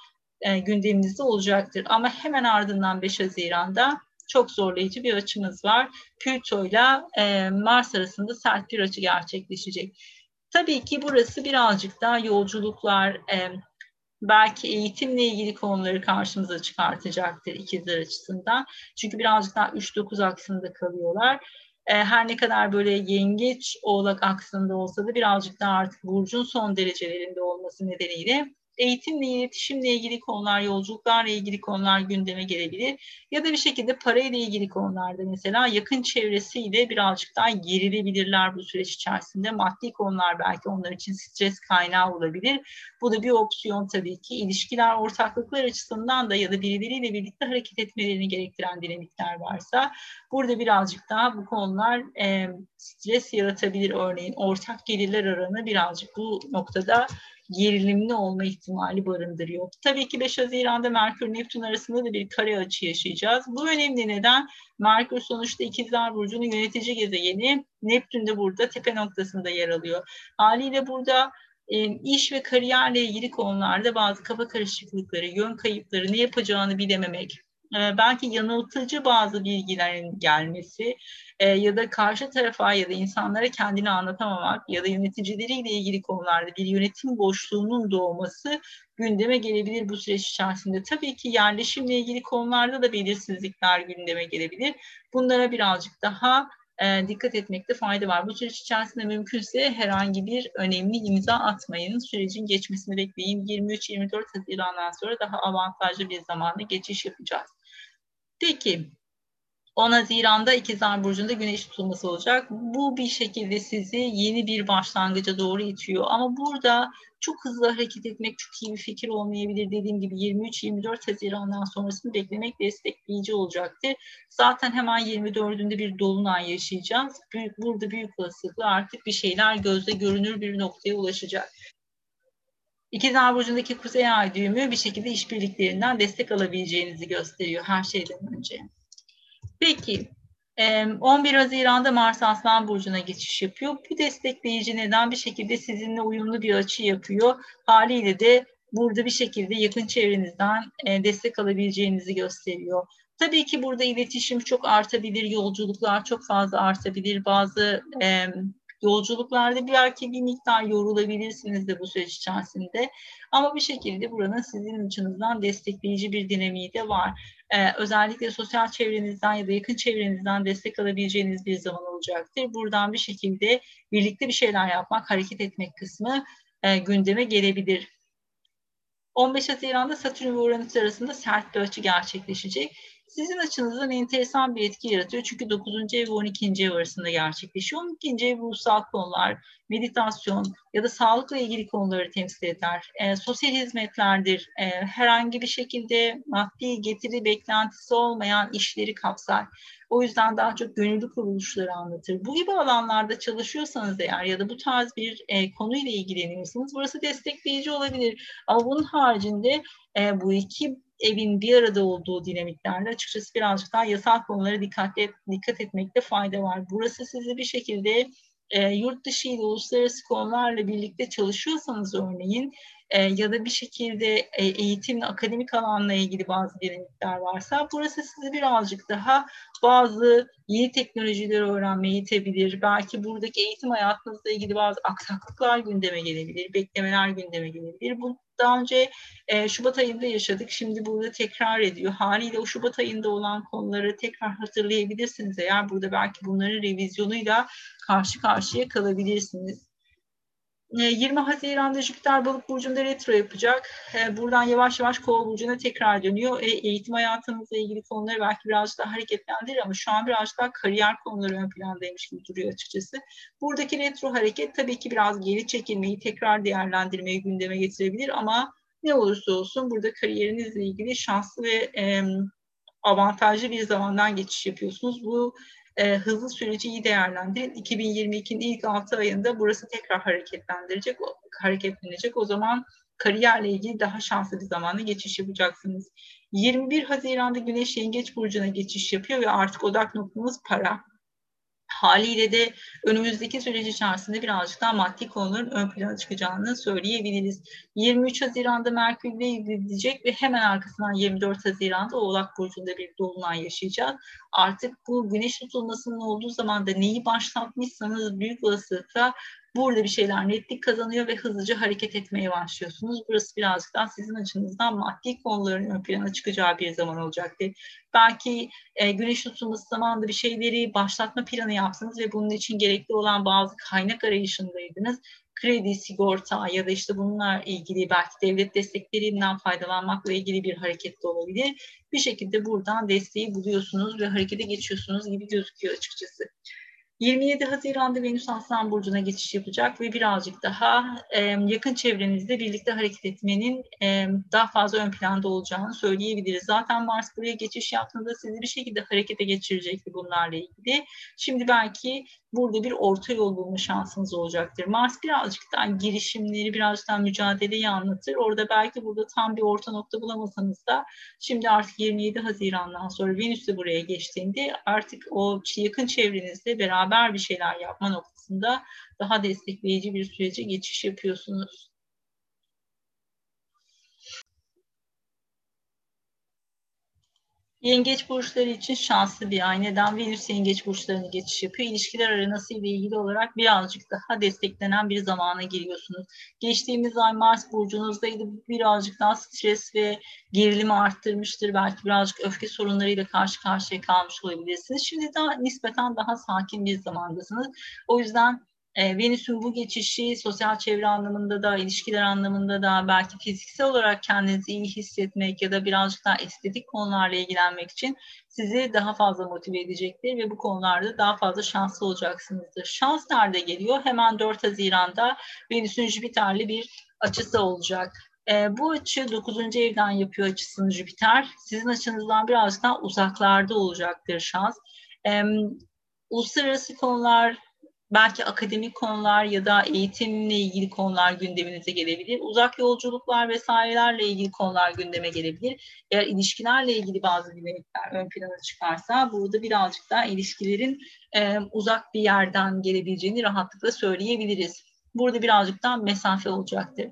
e, gündeminizde olacaktır. Ama hemen ardından beş Haziran'da çok zorlayıcı bir açımız var. Plüto ile Mars arasında sert bir açı gerçekleşecek. Tabii ki burası birazcık daha yolculuklar, e, belki eğitimle ilgili konuları karşımıza çıkartacaktır ikizler açısından. Çünkü birazcık daha üç dokuz aksında kalıyorlar. Her ne kadar böyle yengeç, oğlak aksında olsa da birazcık daha artık burcun son derecelerinde olması nedeniyle eğitimle, iletişimle ilgili konular, yolculuklarla ilgili konular gündeme gelebilir. Ya da bir şekilde parayla ilgili konularda mesela yakın çevresiyle birazcık daha gerilebilirler bu süreç içerisinde. Maddi konular belki onlar için stres kaynağı olabilir. Bu da bir opsiyon tabii ki. İlişkiler, ortaklıklar açısından da ya da birileriyle birlikte hareket etmelerini gerektiren dinamikler varsa burada birazcık daha bu konular e, stres yaratabilir örneğin. Ortak gelirler aranı birazcık bu noktada gerilimli olma ihtimali barındırıyor. Tabii ki beş Haziran'da Merkür Neptün arasında da bir kare açı yaşayacağız. Bu önemli neden? Merkür sonuçta İkizler Burcu'nun yönetici gezegeni, Neptün de burada tepe noktasında yer alıyor. Haliyle burada e, iş ve kariyerle ilgili konularda bazı kafa karışıklıkları, yön kayıpları, ne yapacağını bilememek, belki yanıltıcı bazı bilgilerin gelmesi ya da karşı tarafa ya da insanlara kendini anlatamamak ya da yöneticileriyle ilgili konularda bir yönetim boşluğunun doğması gündeme gelebilir bu süreç içerisinde. Tabii ki yerleşimle ilgili konularda da belirsizlikler gündeme gelebilir. Bunlara birazcık daha dikkat etmekte fayda var. Bu süreç içerisinde mümkünse herhangi bir önemli imza atmayın. Sürecin geçmesini bekleyin. yirmi üç yirmi dört Haziran'dan sonra daha avantajlı bir zamanda geçiş yapacağız. Peki on Haziran'da İkizler Burcu'nda güneş tutulması olacak. Bu bir şekilde sizi yeni bir başlangıca doğru itiyor. Ama burada çok hızlı hareket etmek çok iyi bir fikir olmayabilir. Dediğim gibi yirmi üç yirmi dört Haziran'dan sonrasını beklemek destekleyici olacaktır. Zaten hemen yirmi dördünde bir dolunay yaşayacağız. Burada büyük olasılıkla artık bir şeyler gözle görünür bir noktaya ulaşacak. İkizler Burcu'ndaki Kuzey Ay düğümü bir şekilde işbirliklerinden destek alabileceğinizi gösteriyor her şeyden önce. Peki on bir Haziran'da Mars Aslan Burcu'na geçiş yapıyor. Bu destekleyici neden bir şekilde sizinle uyumlu bir açı yapıyor. Haliyle de burada bir şekilde yakın çevrenizden destek alabileceğinizi gösteriyor. Tabii ki burada iletişim çok artabilir, yolculuklar çok fazla artabilir. Bazı E, Yolculuklarda belki bir miktar yorulabilirsiniz de bu süreç içerisinde. Ama bir şekilde buranın sizin açınızdan destekleyici bir dinamiği de var. Ee, özellikle sosyal çevrenizden ya da yakın çevrenizden destek alabileceğiniz bir zaman olacaktır. Buradan bir şekilde birlikte bir şeyler yapmak, hareket etmek kısmı e, gündeme gelebilir. on beş Haziran'da Satürn ve Uranüs arasında sert bir açı gerçekleşecek. Sizin açınızdan enteresan bir etki yaratıyor. Çünkü dokuzuncu ev ve on ikinci ev arasında gerçekleşiyor. on ikinci ev ruhsal konular, meditasyon ya da sağlıkla ilgili konuları temsil eder. E, sosyal hizmetlerdir. E, herhangi bir şekilde maddi getiri beklentisi olmayan işleri kapsar. O yüzden daha çok gönüllü kuruluşları anlatır. Bu gibi alanlarda çalışıyorsanız eğer ya da bu tarz bir e, konuyla ilgileniyorsanız burası destekleyici olabilir. Ama bunun haricinde e, bu iki evin bir arada olduğu dinamiklerde açıkçası birazcık daha yasal konulara dikkat, et, dikkat etmekte fayda var. Burası sizi bir şekilde e, yurt dışı ile uluslararası konularla birlikte çalışıyorsanız örneğin e, ya da bir şekilde e, eğitimle, akademik alanla ilgili bazı dinamikler varsa burası sizi birazcık daha bazı yeni teknolojileri öğrenmeye itebilir. Belki buradaki eğitim hayatınızla ilgili bazı aksaklıklar gündeme gelebilir, beklemeler gündeme gelebilir. Bu daha önce e, Şubat ayında yaşadık. Şimdi burada tekrar ediyor. Haliyle o Şubat ayında olan konuları tekrar hatırlayabilirsiniz. Eğer burada belki bunların revizyonuyla karşı karşıya kalabilirsiniz. yirmi Haziran'da Jüpiter Balık burcunda retro yapacak. Buradan yavaş yavaş Kova burcuna tekrar dönüyor. E, eğitim hayatımızla ilgili konuları belki biraz daha hareketlendirir ama şu an biraz daha kariyer konuları ön plandaymış gibi duruyor açıkçası. Buradaki retro hareket tabii ki biraz geri çekilmeyi, tekrar değerlendirmeyi gündeme getirebilir ama ne olursa olsun burada kariyerinizle ilgili şanslı ve e, avantajlı bir zamandan geçiş yapıyorsunuz. Bu E, hızlı süreci iyi değerlendirin. iki bin yirmi iki'nin ilk altı ayında burası tekrar hareketlendirecek, hareketlenecek. O zaman kariyerle ilgili daha şanslı bir zamana geçiş yapacaksınız. yirmi bir Haziran'da Güneş Yengeç burcuna geçiş yapıyor ve artık odak noktamız para. Haliyle de önümüzdeki süreç içerisinde birazcık daha maddi konuların ön plana çıkacağını söyleyebiliriz. yirmi üç Haziran'da Merkür ile ilgilenecek ve hemen arkasından yirmi dört Haziran'da Oğlak burcunda bir dolunay yaşayacağız. Artık bu güneş tutulmasının olduğu zaman da neyi başlatmışsanız büyük olasılıkla burada bir şeyler netlik kazanıyor ve hızlıca hareket etmeye başlıyorsunuz. Burası birazcık daha sizin açınızdan maddi konuların ön plana çıkacağı bir zaman olacaktır. Belki e, güneş tutulması zamanında bir şeyleri başlatma planı yaptınız ve bunun için gerekli olan bazı kaynak arayışındaydınız. Kredi, sigorta ya da işte bununla ilgili belki devlet desteklerinden faydalanmakla ilgili bir hareket de olabilir. Bir şekilde buradan desteği buluyorsunuz ve harekete geçiyorsunuz gibi gözüküyor açıkçası. yirmi yedi Haziran'da Venüs Aslan burcuna geçiş yapacak ve birazcık daha e, yakın çevrenizle birlikte hareket etmenin e, daha fazla ön planda olacağını söyleyebiliriz. Zaten Mars buraya geçiş yaptığında sizi bir şekilde harekete geçirecekti bunlarla ilgili. Şimdi belki burada bir orta yol bulma şansınız olacaktır. Mars birazcık daha girişimleri, birazcık daha mücadeleyi anlatır. Orada belki burada tam bir orta nokta bulamasanız da şimdi artık yirmi yedi Haziran'dan sonra Venüs de buraya geçtiğinde artık o yakın çevrenizle beraber bir şeyler yapma noktasında daha destekleyici bir sürece geçiş yapıyorsunuz. Yengeç burçları için şanslı bir ay. Neden? Venüs yengeç burçlarına geçiş yapıyor. İlişkiler arasıyla ilgili olarak birazcık daha desteklenen bir zamana giriyorsunuz. Geçtiğimiz ay Mars burcunuzdaydı. Birazcık daha stres ve gerilimi arttırmıştır. Belki birazcık öfke sorunlarıyla karşı karşıya kalmış olabilirsiniz. Şimdi daha nispeten daha sakin bir zamandasınız. O yüzden E, Venüs'ün bu geçişi sosyal çevre anlamında da, ilişkiler anlamında da, belki fiziksel olarak kendinizi iyi hissetmek ya da birazcık daha estetik konularla ilgilenmek için sizi daha fazla motive edecektir ve bu konularda daha fazla şanslı olacaksınızdır. Şans nerede geliyor? Hemen dört Haziran'da Venüs'ün Jüpiter'li bir açısı olacak. E, bu açı dokuzuncu evden yapıyor açısını Jüpiter. Sizin açınızdan birazcık daha uzaklarda olacaktır şans. E, uluslararası konular, belki akademik konular ya da eğitimle ilgili konular gündeminize gelebilir. Uzak yolculuklar vesairelerle ilgili konular gündeme gelebilir. Eğer ilişkilerle ilgili bazı dinamikler ön plana çıkarsa burada birazcık daha ilişkilerin e, uzak bir yerden gelebileceğini rahatlıkla söyleyebiliriz. Burada birazcık daha mesafe olacaktır.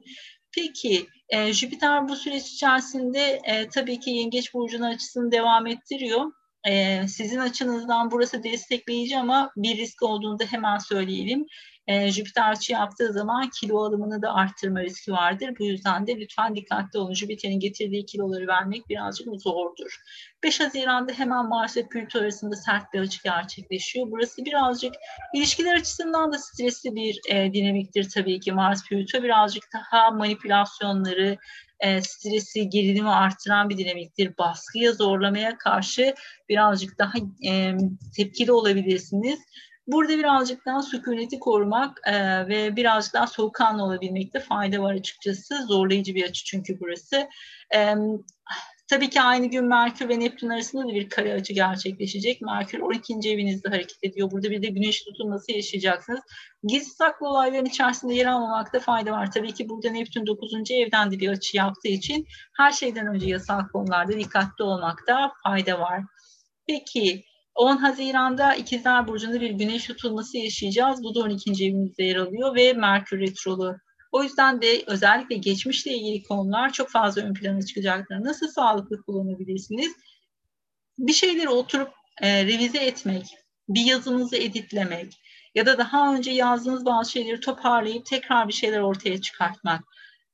Peki e, Jüpiter bu süreç içerisinde e, tabii ki Yengeç burcunun açısını devam ettiriyor. Ee, sizin açınızdan burası destekleyici ama bir risk olduğunu da hemen söyleyelim. Ee, Jüpiter açı yaptığı zaman kilo alımını da arttırma riski vardır. Bu yüzden de lütfen dikkatli olun. Jüpiter'in getirdiği kiloları vermek birazcık zordur. beş Haziran'da hemen Mars ve Plüto arasında sert bir açı gerçekleşiyor. Burası birazcık ilişkiler açısından da stresli bir e, dinamiktir tabii ki. Mars, Plüto birazcık daha manipülasyonları, E, stresi, gerilimi artıran bir dinamiktir. Baskıya, zorlamaya karşı birazcık daha e, tepkili olabilirsiniz. Burada birazcık daha sükuneti korumak e, ve birazcık daha soğukkanlı olabilmekte fayda var açıkçası. Zorlayıcı bir açı çünkü burası. E, Tabii ki aynı gün Merkür ve Neptün arasında da bir kare açı gerçekleşecek. Merkür on ikinci evinizde hareket ediyor. Burada bir de güneş tutulması yaşayacaksınız. Gizli saklı olayların içerisinde yer almamakta fayda var. Tabii ki burada Neptün dokuzuncu evden de bir açı yaptığı için her şeyden önce yasal konularda dikkatli olmakta fayda var. Peki on Haziran'da İkizler burcunda bir güneş tutulması yaşayacağız. Bu da on ikinci evinizde yer alıyor ve Merkür Retro'lu. O yüzden de özellikle geçmişle ilgili konular çok fazla ön plana çıkacaktır. Nasıl sağlıklı kullanabilirsiniz? Bir şeyleri oturup e, revize etmek, bir yazınızı editlemek ya da daha önce yazdığınız bazı şeyleri toparlayıp tekrar bir şeyler ortaya çıkartmak,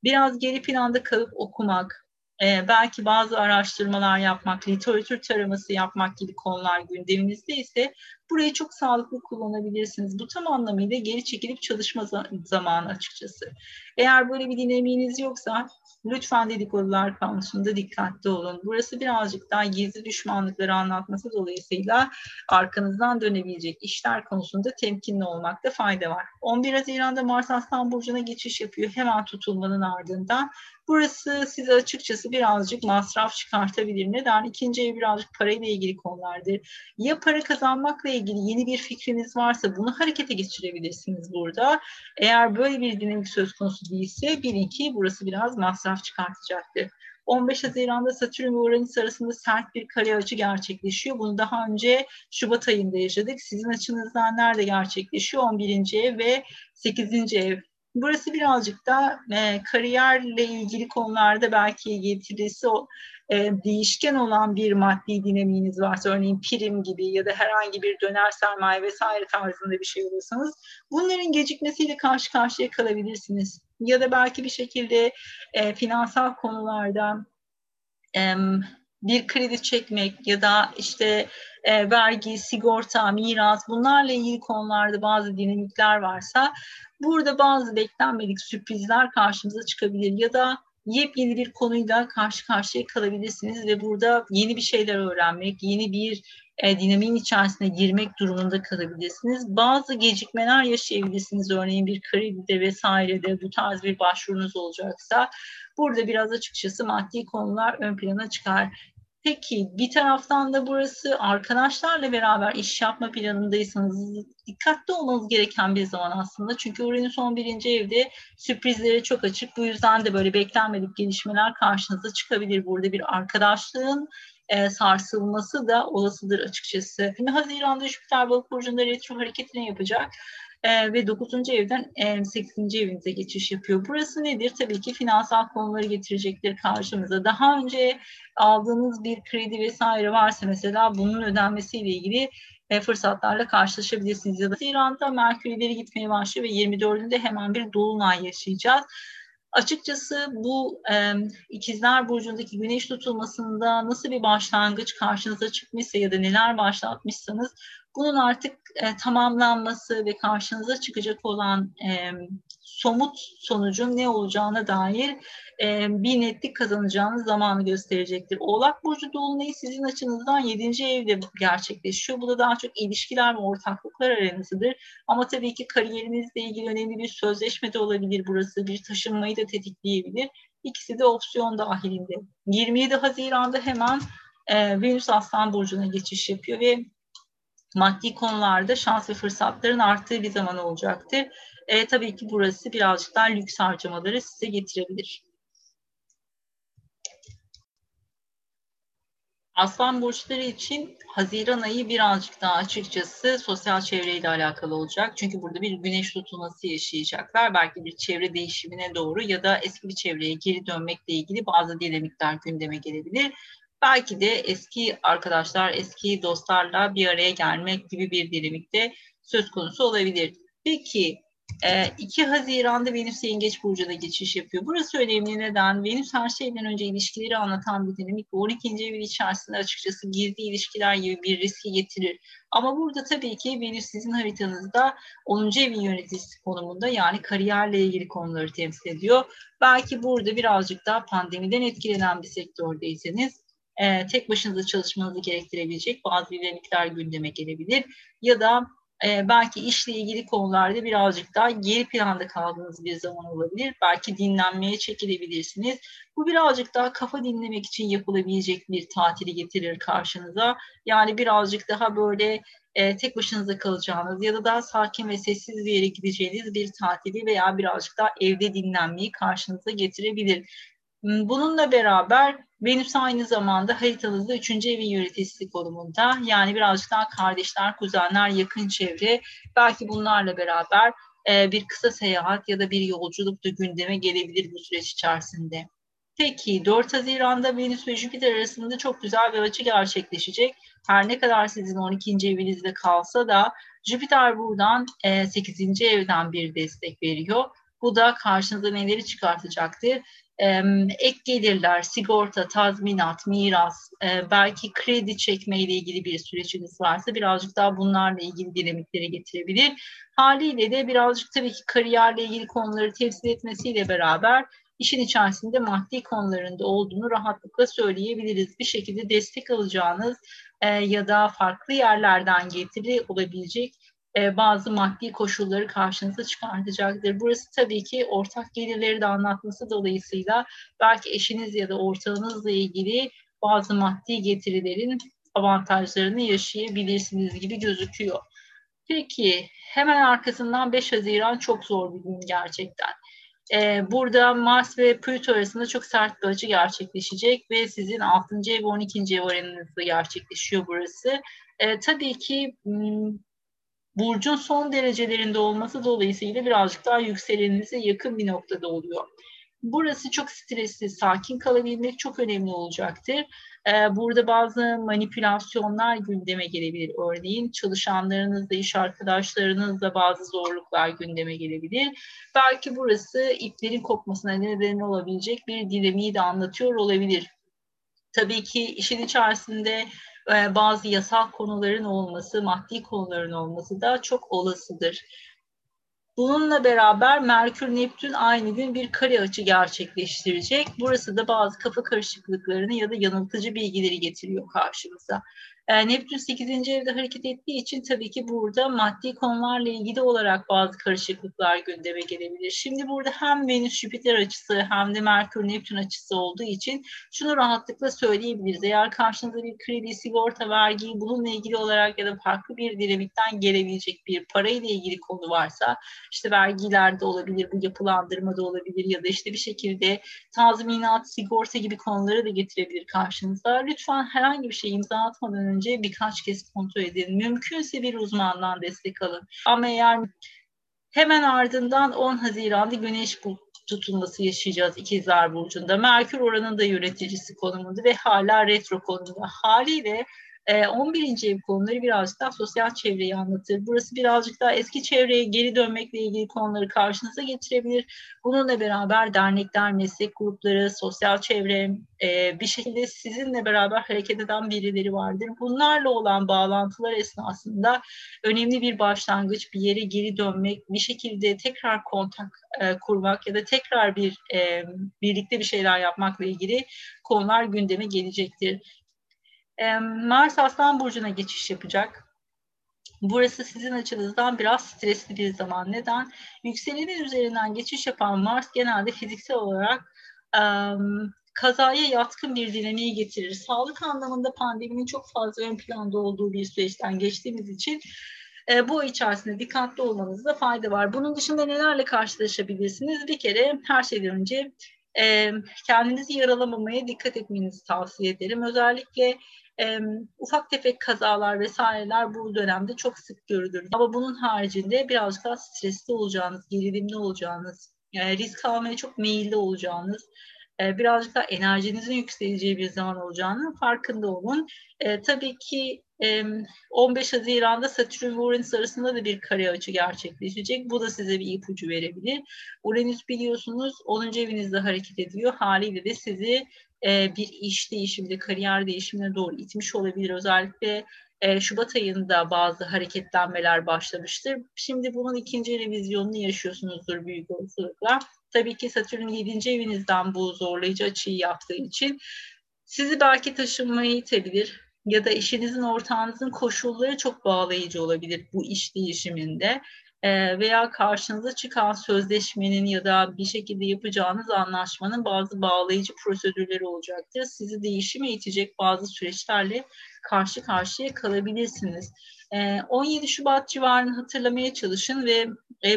biraz geri planda kalıp okumak, Ee, belki bazı araştırmalar yapmak, literatür taraması yapmak gibi konular gündeminizde ise burayı çok sağlıklı kullanabilirsiniz. Bu tam anlamıyla geri çekilip çalışma zamanı açıkçası. Eğer böyle bir dinamiğiniz yoksa lütfen dedikodular konusunda dikkatli olun. Burası birazcık daha gizli düşmanlıkları anlatması dolayısıyla arkanızdan dönebilecek işler konusunda temkinli olmakta fayda var. on bir Haziran'da Mars Aslan Burcu'na geçiş yapıyor hemen tutulmanın ardından. Burası size açıkçası birazcık masraf çıkartabilir. Neden? İkinci ev birazcık parayla ilgili konulardır. Ya para kazanmakla ilgili yeni bir fikriniz varsa bunu harekete geçirebilirsiniz burada. Eğer böyle bir dinamik söz konusu değilse bilin ki burası biraz masraf çıkartacaktır. on beş Haziran'da Satürn ve Uranüs arasında sert bir kare açı gerçekleşiyor. Bunu daha önce Şubat ayında yaşadık. Sizin açınızdan nerede gerçekleşiyor? on birinci ev ve sekizinci ev. Burası birazcık da e, kariyerle ilgili konularda belki getirisi o, e, değişken olan bir maddi dinamiğiniz varsa, örneğin prim gibi ya da herhangi bir döner sermaye vesaire tarzında bir şey olursanız bunların gecikmesiyle karşı karşıya kalabilirsiniz. Ya da belki bir şekilde e, finansal konularda e, bir kredi çekmek ya da işte e, vergi, sigorta, miras bunlarla ilgili konularda bazı dinamikler varsa burada bazı beklenmedik sürprizler karşımıza çıkabilir ya da yepyeni bir konuyla karşı karşıya kalabilirsiniz ve burada yeni bir şeyler öğrenmek, yeni bir e, dinamiğin içerisine girmek durumunda kalabilirsiniz. Bazı gecikmeler yaşayabilirsiniz. Örneğin bir kredide vesairede bu tarz bir başvurunuz olacaksa burada biraz açıkçası maddi konular ön plana çıkar. Peki bir taraftan da burası arkadaşlarla beraber iş yapma planındaysanız dikkatli olmanız gereken bir zaman aslında. Çünkü Uranüs on birinci evde sürprizlere çok açık. Bu yüzden de böyle beklenmedik gelişmeler karşınıza çıkabilir. Burada bir arkadaşlığın e, sarsılması da olasıdır açıkçası. yirmi Haziran'da Jüpiter Balık Burcu'nda retro hareketini yapacak. Ee, ve dokuzuncu evden e, sekizinci evinize geçiş yapıyor. Burası nedir? Tabii ki finansal konuları getirecektir karşımıza. Daha önce aldığınız bir kredi vesaire varsa mesela bunun ödenmesiyle ilgili e, fırsatlarla karşılaşabilirsiniz. Ya da İran'da Merkür ileri gitmeye başlıyor ve yirmi dördünde hemen bir dolunay yaşayacağız. Açıkçası bu e, İkizler Burcu'ndaki güneş tutulmasında nasıl bir başlangıç karşınıza çıkmışsa ya da neler başlatmışsanız bunun artık e, tamamlanması ve karşınıza çıkacak olan e, somut sonucun ne olacağına dair e, bir netlik kazanacağınız zamanı gösterecektir. Oğlak Burcu dolunayı sizin açınızdan yedinci evde gerçekleşiyor. Bu da daha çok ilişkiler ve ortaklıklar aranızıdır. Ama tabii ki kariyerinizle ilgili önemli bir sözleşme de olabilir burası. Bir taşınmayı da tetikleyebilir. İkisi de opsiyon dahilinde. yirmi yedi Haziran'da hemen e, Venüs Aslan Burcu'na geçiş yapıyor ve maddi konularda şans ve fırsatların arttığı bir zaman olacaktır. E, tabii ki burası birazcık daha lüks harcamaları size getirebilir. Aslan burçları için Haziran ayı birazcık daha açıkçası sosyal çevreyle alakalı olacak. Çünkü burada bir güneş tutulması yaşayacaklar. Belki bir çevre değişimine doğru ya da eski bir çevreye geri dönmekle ilgili bazı dinamikler gündeme gelebilir. Belki de eski arkadaşlar, eski dostlarla bir araya gelmek gibi bir dinamikte söz konusu olabilir. Peki iki Haziran'da Venüs Yengeç Burcu'na geçiş yapıyor. Burası önemli neden? Venüs her şeyden önce ilişkileri anlatan bir dinamik. on ikinci evin içerisinde açıkçası gizli ilişkiler gibi bir riski getirir. Ama burada tabii ki Venüs sizin haritanızda onuncu evin yöneticisi konumunda yani kariyerle ilgili konuları temsil ediyor. Belki burada birazcık daha pandemiden etkilenen bir sektördeyseniz Ee, tek başınıza çalışmanızı gerektirebilecek bazı dinamikler gündeme gelebilir ya da e, belki işle ilgili konularda birazcık daha geri planda kaldığınız bir zaman olabilir. Belki dinlenmeye çekilebilirsiniz. Bu birazcık daha kafa dinlemek için yapılabilecek bir tatili getirir karşınıza. Yani birazcık daha böyle e, tek başınıza kalacağınız ya da daha sakin ve sessiz bir yere gideceğiniz bir tatili veya birazcık daha evde dinlenmeyi karşınıza getirebilir. Bununla beraber Venüs aynı zamanda haritanızda üçüncü evin yöneticisi konumunda. Yani birazcık daha kardeşler, kuzenler, yakın çevre. Belki bunlarla beraber bir kısa seyahat ya da bir yolculuk da gündeme gelebilir bu süreç içerisinde. Peki dört Haziran'da Venüs ve Jüpiter arasında çok güzel bir açı gerçekleşecek. Her ne kadar sizin on ikinci evinizde kalsa da Jüpiter buradan sekizinci evden bir destek veriyor. Bu da karşınıza neleri çıkartacaktır? ek gelirler, sigorta, tazminat, miras, belki kredi çekmeyle ilgili bir süreciniz varsa birazcık daha bunlarla ilgili dinamikleri getirebilir. Haliyle de birazcık tabii ki kariyerle ilgili konuları temsil etmesiyle beraber işin içerisinde maddi konularında olduğunu rahatlıkla söyleyebiliriz. Bir şekilde destek alacağınız ya da farklı yerlerden getiri olabilecek bazı maddi koşulları karşınıza çıkartacaktır. Burası tabii ki ortak gelirleri de anlatması dolayısıyla belki eşiniz ya da ortağınızla ilgili bazı maddi getirilerin avantajlarını yaşayabilirsiniz gibi gözüküyor. Peki hemen arkasından beş Haziran çok zor bir gün gerçekten. Burada Mars ve Plüto arasında çok sert bir açı gerçekleşecek ve sizin altıncı ev ve on ikinci ev oranınızda gerçekleşiyor burası. E, tabii ki burcun son derecelerinde olması dolayısıyla birazcık daha yükselenize yakın bir noktada oluyor. Burası çok stresli, sakin kalabilmek çok önemli olacaktır. Ee, burada bazı manipülasyonlar gündeme gelebilir. Örneğin çalışanlarınızla, iş arkadaşlarınızla bazı zorluklar gündeme gelebilir. Belki burası iplerin kopmasına neden olabilecek bir dinamiği de anlatıyor olabilir. Tabii ki işin içerisinde bazı yasal konuların olması, maddi konuların olması da çok olasıdır. Bununla beraber Merkür Neptün aynı gün bir kare açı gerçekleştirecek. Burası da bazı kafa karışıklıklarını ya da yanıltıcı bilgileri getiriyor karşımıza. E, Neptün sekizinci evde hareket ettiği için tabii ki burada maddi konularla ilgili olarak bazı karışıklıklar gündeme gelebilir. Şimdi burada hem Venüs Jüpiter açısı hem de Merkür Neptün açısı olduğu için şunu rahatlıkla söyleyebiliriz. Eğer karşınıza bir kredi, sigorta, vergi, bununla ilgili olarak ya da farklı bir dinamikten gelebilecek bir parayla ilgili konu varsa, işte vergilerde olabilir, bu yapılandırma da olabilir ya da işte bir şekilde tazminat, sigorta gibi konuları da getirebilir karşınıza. Lütfen herhangi bir şey imza atmadan önce önce birkaç kez kontrol edin. Mümkünse bir uzmandan destek alın. Ama eğer hemen ardından on Haziran'da güneş tutulması yaşayacağız İkizler Burcu'nda. Merkür oranın da yöneticisi konumunda ve hala retro konumunda. Haliyle on birinci ev konuları birazcık daha sosyal çevreyi anlatır. Burası birazcık daha eski çevreye geri dönmekle ilgili konuları karşınıza getirebilir. Bununla beraber dernekler, meslek grupları, sosyal çevre, bir şekilde sizinle beraber hareket eden birileri vardır. Bunlarla olan bağlantılar esnasında önemli bir başlangıç, bir yere geri dönmek, bir şekilde tekrar kontak kurmak ya da tekrar bir birlikte bir şeyler yapmakla ilgili konular gündeme gelecektir. Mars Aslan Burcu'na geçiş yapacak. Burası sizin açınızdan biraz stresli bir zaman. Neden? Yükseleni üzerinden geçiş yapan Mars genelde fiziksel olarak um, kazaya yatkın bir dinamiği getirir. Sağlık anlamında pandeminin çok fazla ön planda olduğu bir süreçten geçtiğimiz için bu ay içerisinde dikkatli olmanızda fayda var. Bunun dışında nelerle karşılaşabilirsiniz? Bir kere her şeyden önce kendinizi yaralamamaya dikkat etmenizi tavsiye ederim. Özellikle Um, ufak tefek kazalar vesaireler bu dönemde çok sık görülür. Ama bunun haricinde birazcık daha stresli olacağınız, gerilimli olacağınız, yani risk almaya çok meyilli olacağınız, e, birazcık daha enerjinizin yükseleceği bir zaman olacağının farkında olun. E, tabii ki um, on beş Haziran'da Satürn ve Uranüs arasında da bir kare açı gerçekleşecek. Bu da size bir ipucu verebilir. Uranüs biliyorsunuz onuncu evinizde hareket ediyor. Haliyle de sizi bir iş değişimde, kariyer değişimine doğru itmiş olabilir. Özellikle Şubat ayında bazı hareketlenmeler başlamıştır. Şimdi bunun ikinci revizyonunu yaşıyorsunuzdur büyük olasılıkla. Tabii ki Satürn yedinci evinizden bu zorlayıcı açıyı yaptığı için sizi belki taşınmayı itebilir ya da işinizin, ortağınızın koşulları çok bağlayıcı olabilir bu iş değişiminde. Veya karşınıza çıkan sözleşmenin ya da bir şekilde yapacağınız anlaşmanın bazı bağlayıcı prosedürleri olacaktır. Sizi değişime itecek bazı süreçlerle karşı karşıya kalabilirsiniz. on yedi Şubat civarını hatırlamaya çalışın ve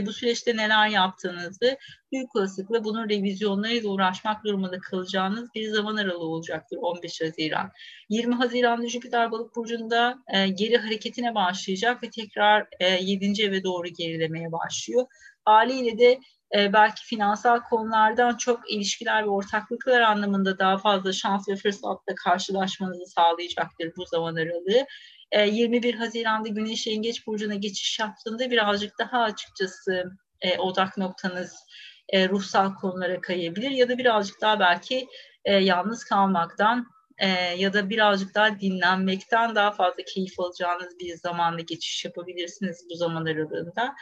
bu süreçte neler yaptığınızı, büyük olasılıkla bunun revizyonlarıyla uğraşmak durumunda kalacağınız bir zaman aralığı olacaktır on beş Haziran. yirmi Haziran'da Jüpiter Balık Burcu'nda geri hareketine başlayacak ve tekrar yedinci eve doğru gerilemeye başlıyor. Haliyle de belki finansal konulardan çok ilişkiler ve ortaklıklar anlamında daha fazla şans ve fırsatla karşılaşmanızı sağlayacaktır bu zaman aralığı. yirmi bir Haziran'da Güneş Yengeç Burcu'na geçiş yaptığında birazcık daha açıkçası odak noktanız e, ruhsal konulara kayabilir ya da birazcık daha belki e, yalnız kalmaktan e, ya da birazcık daha dinlenmekten daha fazla keyif alacağınız bir zamanda geçiş yapabilirsiniz bu zaman aralığında.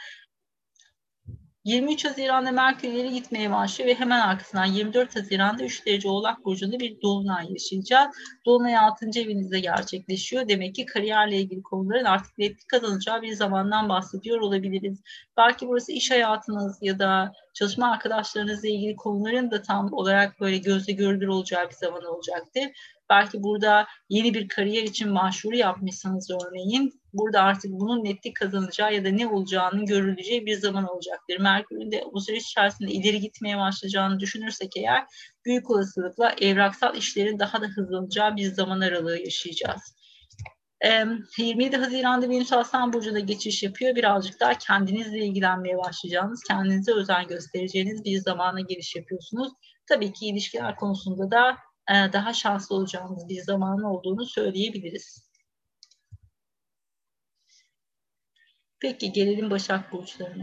yirmi üç Haziran'da Merkür ileri gitmeye başlıyor ve hemen arkasından yirmi dört Haziran'da üç derece Oğlak burcunda bir dolunay yaşayacağız. Dolunay altıncı evinizde gerçekleşiyor. Demek ki kariyerle ilgili konuların artık netlik kazanacağı bir zamandan bahsediyor olabiliriz. Belki burası iş hayatınız ya da çalışma arkadaşlarınızla ilgili konuların da tam olarak böyle gözle görülür olacağı bir zaman olacaktır. Belki burada yeni bir kariyer için başvuru yapmışsanız örneğin, burada artık bunun netlik kazanacağı ya da ne olacağının görüleceği bir zaman olacaktır. Merkür'ün de bu süreç içerisinde ileri gitmeye başlayacağını düşünürsek eğer, büyük olasılıkla evraksal işlerin daha da hızlanacağı bir zaman aralığı yaşayacağız. yirmi yedi Haziran'da Venüs Aslan burcuna geçiş yapıyor. Birazcık daha kendinizle ilgilenmeye başlayacağınız, kendinize özen göstereceğiniz bir zamana giriş yapıyorsunuz. Tabii ki ilişkiler konusunda da daha şanslı olacağımız bir zaman olduğunu söyleyebiliriz. Peki gelelim Başak burçlarına.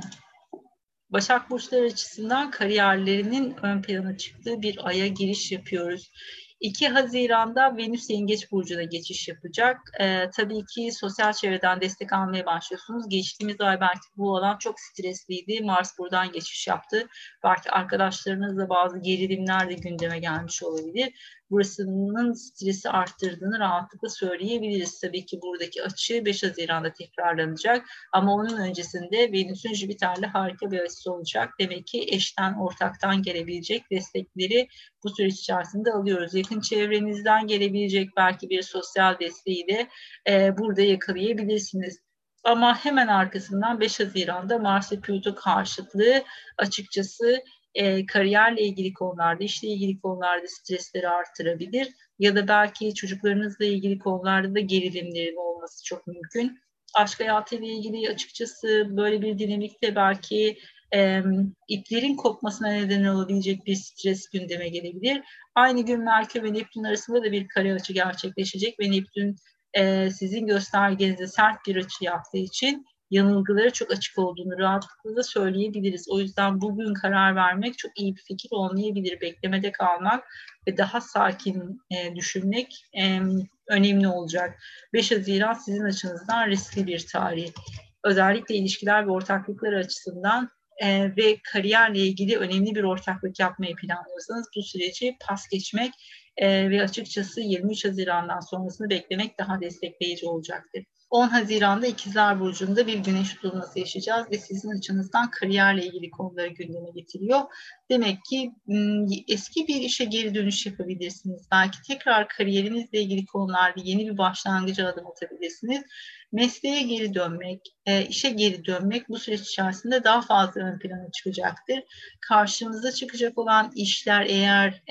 Başak burçları açısından kariyerlerinin ön plana çıktığı bir aya giriş yapıyoruz. iki Haziran'da Venüs Yengeç burcuna geçiş yapacak. Ee, tabii ki sosyal çevreden destek almaya başlıyorsunuz. Geçtiğimiz ay belki bu alan çok stresliydi. Mars buradan geçiş yaptı. Belki arkadaşlarınızla bazı gerilimler de gündeme gelmiş olabilir. Burasının stresi arttırdığını rahatlıkla söyleyebiliriz. Tabii ki buradaki açı beş Haziran'da tekrarlanacak. Ama onun öncesinde Venüs'ün Jüpiter'le harika bir açısı olacak. Demek ki eşten, ortaktan gelebilecek destekleri bu süreç içerisinde alıyoruz. Yakın çevrenizden gelebilecek belki bir sosyal desteği de e, burada yakalayabilirsiniz. Ama hemen arkasından beş Haziran'da Mars ve Plüto karşıtlığı açıkçası E, kariyerle ilgili konularda, işle ilgili konularda stresleri artırabilir ya da belki çocuklarınızla ilgili konularda da gerilimlerin olması çok mümkün. Aşk hayatıyla ilgili açıkçası böyle bir dinamikte belki e, iplerin kopmasına neden olabilecek bir stres gündeme gelebilir. Aynı gün Merkür ve Neptün arasında da bir kare açı gerçekleşecek ve Neptün e, sizin göstergenize sert bir açı yaptığı için yanılgılara çok açık olduğunu rahatlıkla da söyleyebiliriz. O yüzden bugün karar vermek çok iyi bir fikir olmayabilir. Beklemede kalmak ve daha sakin e, düşünmek e, önemli olacak. beş Haziran sizin açınızdan riskli bir tarih. Özellikle ilişkiler ve ortaklıklar açısından e, ve kariyerle ilgili önemli bir ortaklık yapmayı planlıyorsanız bu süreci pas geçmek e, ve açıkçası yirmi üç Haziran'dan sonrasını beklemek daha destekleyici olacaktır. on Haziran'da İkizler burcunda bir güneş tutulması yaşayacağız ve sizin açınızdan kariyerle ilgili konuları gündeme getiriyor. Demek ki eski bir işe geri dönüş yapabilirsiniz. Belki tekrar kariyerinizle ilgili konularda yeni bir başlangıca adım atabilirsiniz. Mesleğe geri dönmek, işe geri dönmek bu süreç içerisinde daha fazla ön plana çıkacaktır. Karşımıza çıkacak olan işler eğer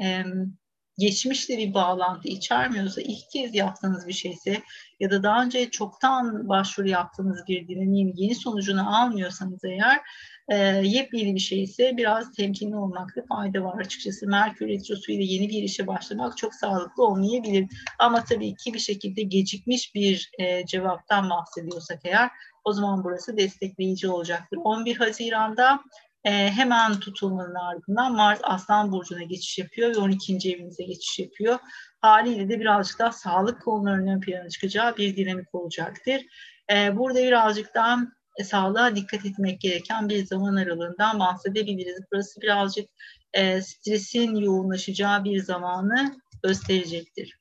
geçmişle bir bağlantı içermiyorsa, ilk kez yaptığınız bir şeyse ya da daha önce çoktan başvuru yaptığınız bir dinamiğin yeni sonucunu almıyorsanız eğer e, yepyeni bir şeyse biraz temkinli olmakta fayda var. Açıkçası Merkür Retrosu ile yeni bir işe başlamak çok sağlıklı olmayabilir. Ama tabii ki bir şekilde gecikmiş bir e, cevaptan bahsediyorsak eğer o zaman burası destekleyici olacaktır. on bir Haziran'da Ee, hemen tutulmanın ardından Mars Aslan burcuna geçiş yapıyor ve on ikinci evimize geçiş yapıyor. Haliyle de birazcık daha sağlık konularının ön plana çıkacağı bir dinamik olacaktır. Ee, burada birazcık daha e, sağlığa dikkat etmek gereken bir zaman aralığından bahsedebiliriz. Burası birazcık e, stresin yoğunlaşacağı bir zamanı gösterecektir.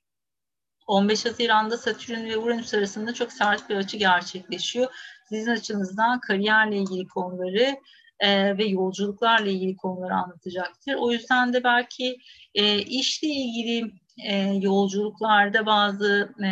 on beş Haziran'da Satürn ve Uranüs arasında çok sert bir açı gerçekleşiyor. Sizin açınızdan kariyerle ilgili konuları ve yolculuklarla ilgili konuları anlatacaktır. O yüzden de belki e, işle ilgili e, yolculuklarda bazı e,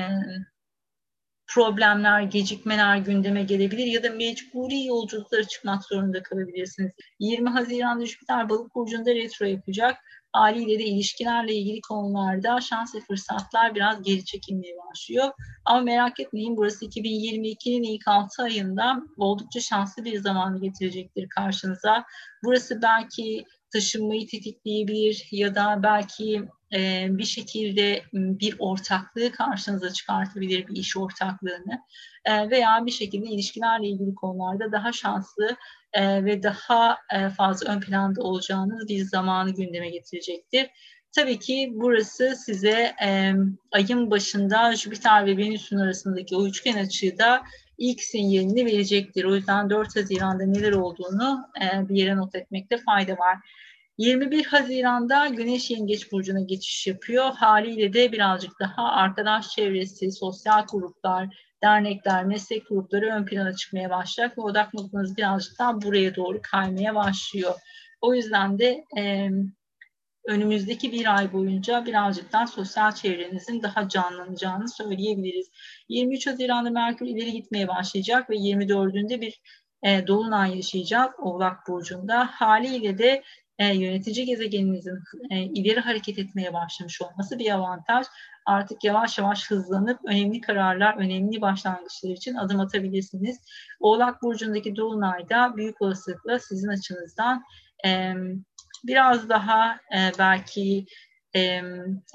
problemler, gecikmeler gündeme gelebilir ya da mecburi yolculuklara çıkmak zorunda kalabilirsiniz. yirmi Haziran'da Jüpiter Balık burcunda retro yapacak. Haliyle de ilişkilerle ilgili konularda şans ve fırsatlar biraz geri çekilmeye başlıyor. Ama merak etmeyin, burası iki bin yirmi iki'nin ilk altı ayında oldukça şanslı bir zamanı getirecektir karşınıza. Burası belki taşınmayı tetikleyebilir ya da belki e, bir şekilde bir ortaklığı karşınıza çıkartabilir, bir iş ortaklığını e, veya bir şekilde ilişkilerle ilgili konularda daha şanslı e, ve daha e, fazla ön planda olacağınız bir zamanı gündeme getirecektir. Tabii ki burası size e, ayın başında Jüpiter ve Venüs'ün arasındaki o üçgen açığı da ilk sinyalini verecektir. O yüzden dört Haziran'da neler olduğunu e, bir yere not etmekte fayda var. yirmi bir Haziran'da Güneş Yengeç burcuna geçiş yapıyor. Haliyle de birazcık daha arkadaş çevresi, sosyal gruplar, dernekler, meslek grupları ön plana çıkmaya başlayacak ve odak noktanız birazcık daha buraya doğru kaymaya başlıyor. O yüzden de e, önümüzdeki bir ay boyunca birazcık daha sosyal çevrenizin daha canlanacağını söyleyebiliriz. yirmi üç Haziran'da Merkür ileri gitmeye başlayacak ve yirmi dördünde bir e, dolunay yaşayacak Oğlak burcunda. Haliyle de e, yönetici gezegeninizin e, ileri hareket etmeye başlamış olması bir avantaj. Artık yavaş yavaş hızlanıp önemli kararlar, önemli başlangıçlar için adım atabilirsiniz. Oğlak burcundaki dolunayda büyük olasılıkla sizin açınızdan e, biraz daha e, belki e,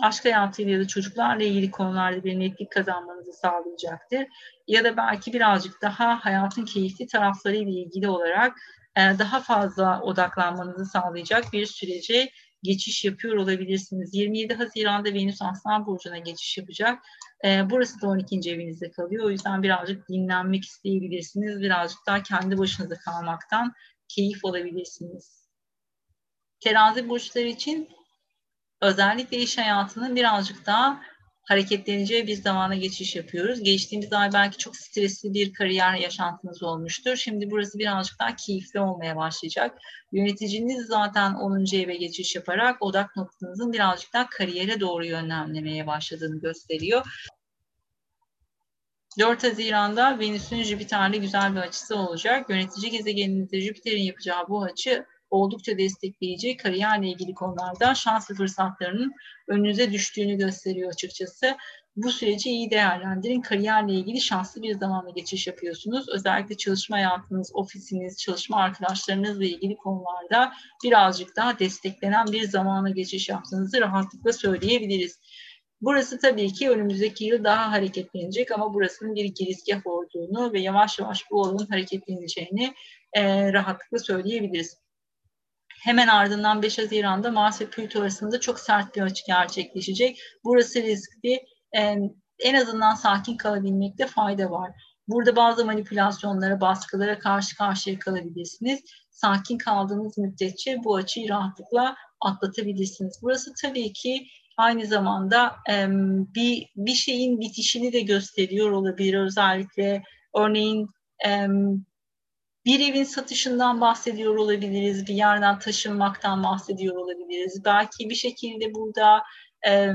aşk hayatıyla ya da çocuklarla ilgili konularda bir netlik kazanmanızı sağlayacaktır. Ya da belki birazcık daha hayatın keyifli taraflarıyla ilgili olarak e, daha fazla odaklanmanızı sağlayacak bir sürece geçiş yapıyor olabilirsiniz. yirmi yedi Haziran'da Venüs Aslan burcuna geçiş yapacak. E, burası da on ikinci evinizde kalıyor. O yüzden birazcık dinlenmek isteyebilirsiniz. Birazcık daha kendi başınıza kalmaktan keyif alabilirsiniz. Terazi burçları için özellikle iş hayatının birazcık daha hareketleneceği bir zamana geçiş yapıyoruz. Geçtiğimiz ay belki çok stresli bir kariyer yaşantınız olmuştur. Şimdi burası birazcık daha keyifli olmaya başlayacak. Yöneticiniz zaten onuncu eve geçiş yaparak odak noktanızın birazcık daha kariyere doğru yönlenmeye başladığını gösteriyor. dört Haziran'da Venüs'ün Jüpiter'le güzel bir açısı olacak. Yönetici gezegeninizde Jüpiter'in yapacağı bu açı oldukça destekleyici, kariyerle ilgili konularda şans ve fırsatlarının önünüze düştüğünü gösteriyor açıkçası. Bu süreci iyi değerlendirin. Kariyerle ilgili şanslı bir zamanla geçiş yapıyorsunuz. Özellikle çalışma hayatınız, ofisiniz, çalışma arkadaşlarınızla ilgili konularda birazcık daha desteklenen bir zamana geçiş yaptığınızı rahatlıkla söyleyebiliriz. Burası tabii ki önümüzdeki yıl daha hareketlenecek ama burasının bir girizgah olduğunu ve yavaş yavaş bu olanın hareketleneceğini e, rahatlıkla söyleyebiliriz. Hemen ardından beş Haziran'da Mars ve Plüto arasında çok sert bir açı gerçekleşecek. Burası riskli. En azından sakin kalabilmekte fayda var. Burada bazı manipülasyonlara, baskılara karşı karşıya kalabilirsiniz. Sakin kaldığınız müddetçe bu açıyı rahatlıkla atlatabilirsiniz. Burası tabii ki aynı zamanda bir, bir şeyin bitişini de gösteriyor olabilir. Özellikle örneğin bir evin satışından bahsediyor olabiliriz, bir yerden taşınmaktan bahsediyor olabiliriz. Belki bir şekilde burada e,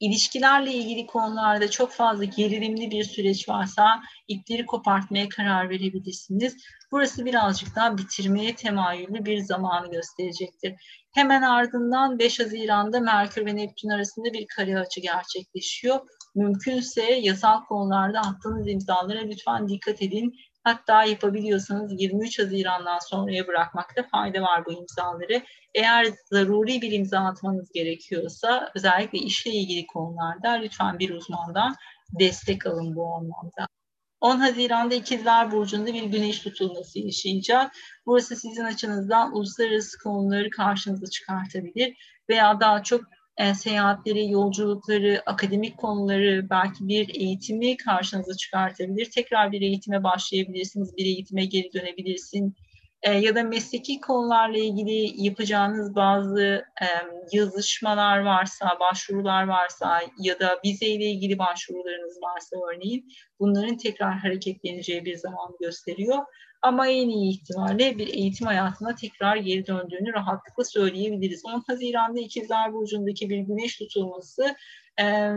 ilişkilerle ilgili konularda çok fazla gerilimli bir süreç varsa ipleri kopartmaya karar verebilirsiniz. Burası birazcık daha bitirmeye temayüllü bir zamanı gösterecektir. Hemen ardından beş Haziran'da Merkür ve Neptün arasında bir kare açı gerçekleşiyor. Mümkünse yasal konularda attığınız imzalara lütfen dikkat edin. Hatta yapabiliyorsanız yirmi üç Haziran'dan sonraya bırakmakta fayda var bu imzaları. Eğer zaruri bir imza atmanız gerekiyorsa özellikle işle ilgili konularda lütfen bir uzmandan destek alın bu anlamda. on Haziran'da İkizler burcunda bir güneş tutulması yaşayacak. Burası sizin açınızdan uluslararası konuları karşınıza çıkartabilir veya daha çok E, seyahatleri, yolculukları, akademik konuları, belki bir eğitimi karşınıza çıkartabilir. Tekrar bir eğitime başlayabilirsiniz, bir eğitime geri dönebilirsin. E, ya da mesleki konularla ilgili yapacağınız bazı e, yazışmalar varsa, başvurular varsa ya da vizeyle ilgili başvurularınız varsa örneğin bunların tekrar hareketleneceği bir zaman gösteriyor. Ama en iyi ihtimalle bir eğitim hayatına tekrar geri döndüğünü rahatlıkla söyleyebiliriz. on Haziran'da İkizler burcundaki bir güneş tutulması e,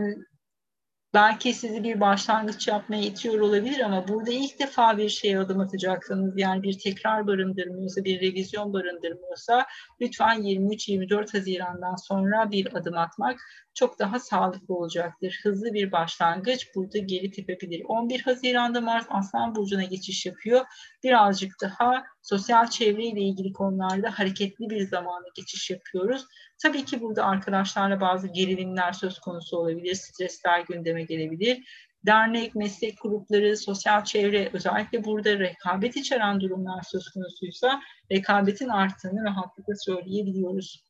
belki sizi bir başlangıç yapmaya itiyor olabilir ama burada ilk defa bir şeye adım atacaksanız, yani bir tekrar barındırmıyorsa, bir revizyon barındırmıyorsa, lütfen yirmi üç yirmi dört Haziran'dan sonra bir adım atmak çok daha sağlıklı olacaktır. Hızlı bir başlangıç burada geri tepebilir. on bir Haziran'da Mars Aslan burcuna geçiş yapıyor. Birazcık daha sosyal çevreyle ilgili konularda hareketli bir zamana geçiş yapıyoruz. Tabii ki burada arkadaşlarla bazı gerilimler söz konusu olabilir, stresler gündeme gelebilir. Dernek, meslek grupları, sosyal çevre, özellikle burada rekabet içeren durumlar söz konusuysa rekabetin arttığını rahatlıkla söyleyebiliyoruz.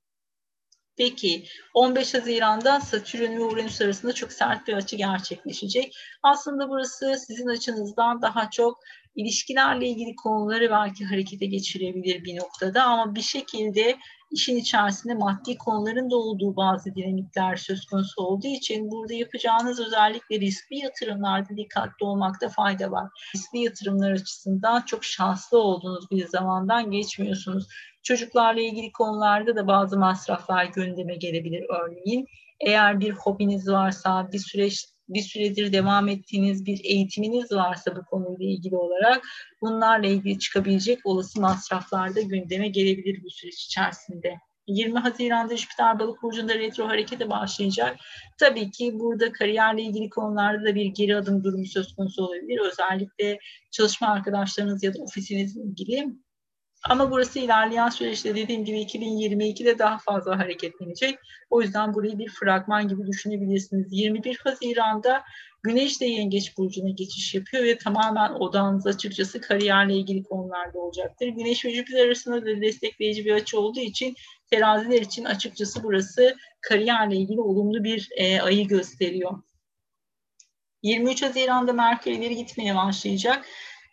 Peki on beş Haziran'da Satürn ve Uranüs arasında çok sert bir açı gerçekleşecek. Aslında burası sizin açınızdan daha çok ilişkilerle ilgili konuları belki harekete geçirebilir bir noktada ama bir şekilde işin içerisinde maddi konuların da olduğu bazı dinamikler söz konusu olduğu için burada yapacağınız özellikle riskli yatırımlarda dikkatli olmakta fayda var. Riskli yatırımlar açısından çok şanslı olduğunuz bir zamandan geçmiyorsunuz. Çocuklarla ilgili konularda da bazı masraflar gündeme gelebilir örneğin. Eğer bir hobiniz varsa, bir süreç bir süredir devam ettiğiniz bir eğitiminiz varsa bu konuyla ilgili olarak bunlarla ilgili çıkabilecek olası masraflarda gündeme gelebilir bu süreç içerisinde. yirmi Haziran'da Jüpiter Balık burcunda retro harekete başlayacak. Tabii ki burada kariyerle ilgili konularda da bir geri adım durumu söz konusu olabilir. Özellikle çalışma arkadaşlarınız ya da ofisinizle ilgili. Ama burası ilerleyen süreçte dediğim gibi iki bin yirmi iki'de daha fazla hareketlenecek. O yüzden burayı bir fragman gibi düşünebilirsiniz. yirmi bir Haziran'da Güneş de Yengeç burcuna geçiş yapıyor ve tamamen odağınız açıkçası kariyerle ilgili konularda olacaktır. Güneş ve Jüpiter arasında da destekleyici bir açı olduğu için teraziler için açıkçası burası kariyerle ilgili olumlu bir e, ayı gösteriyor. yirmi üç Haziran'da Merkür ileri gitmeye başlayacak.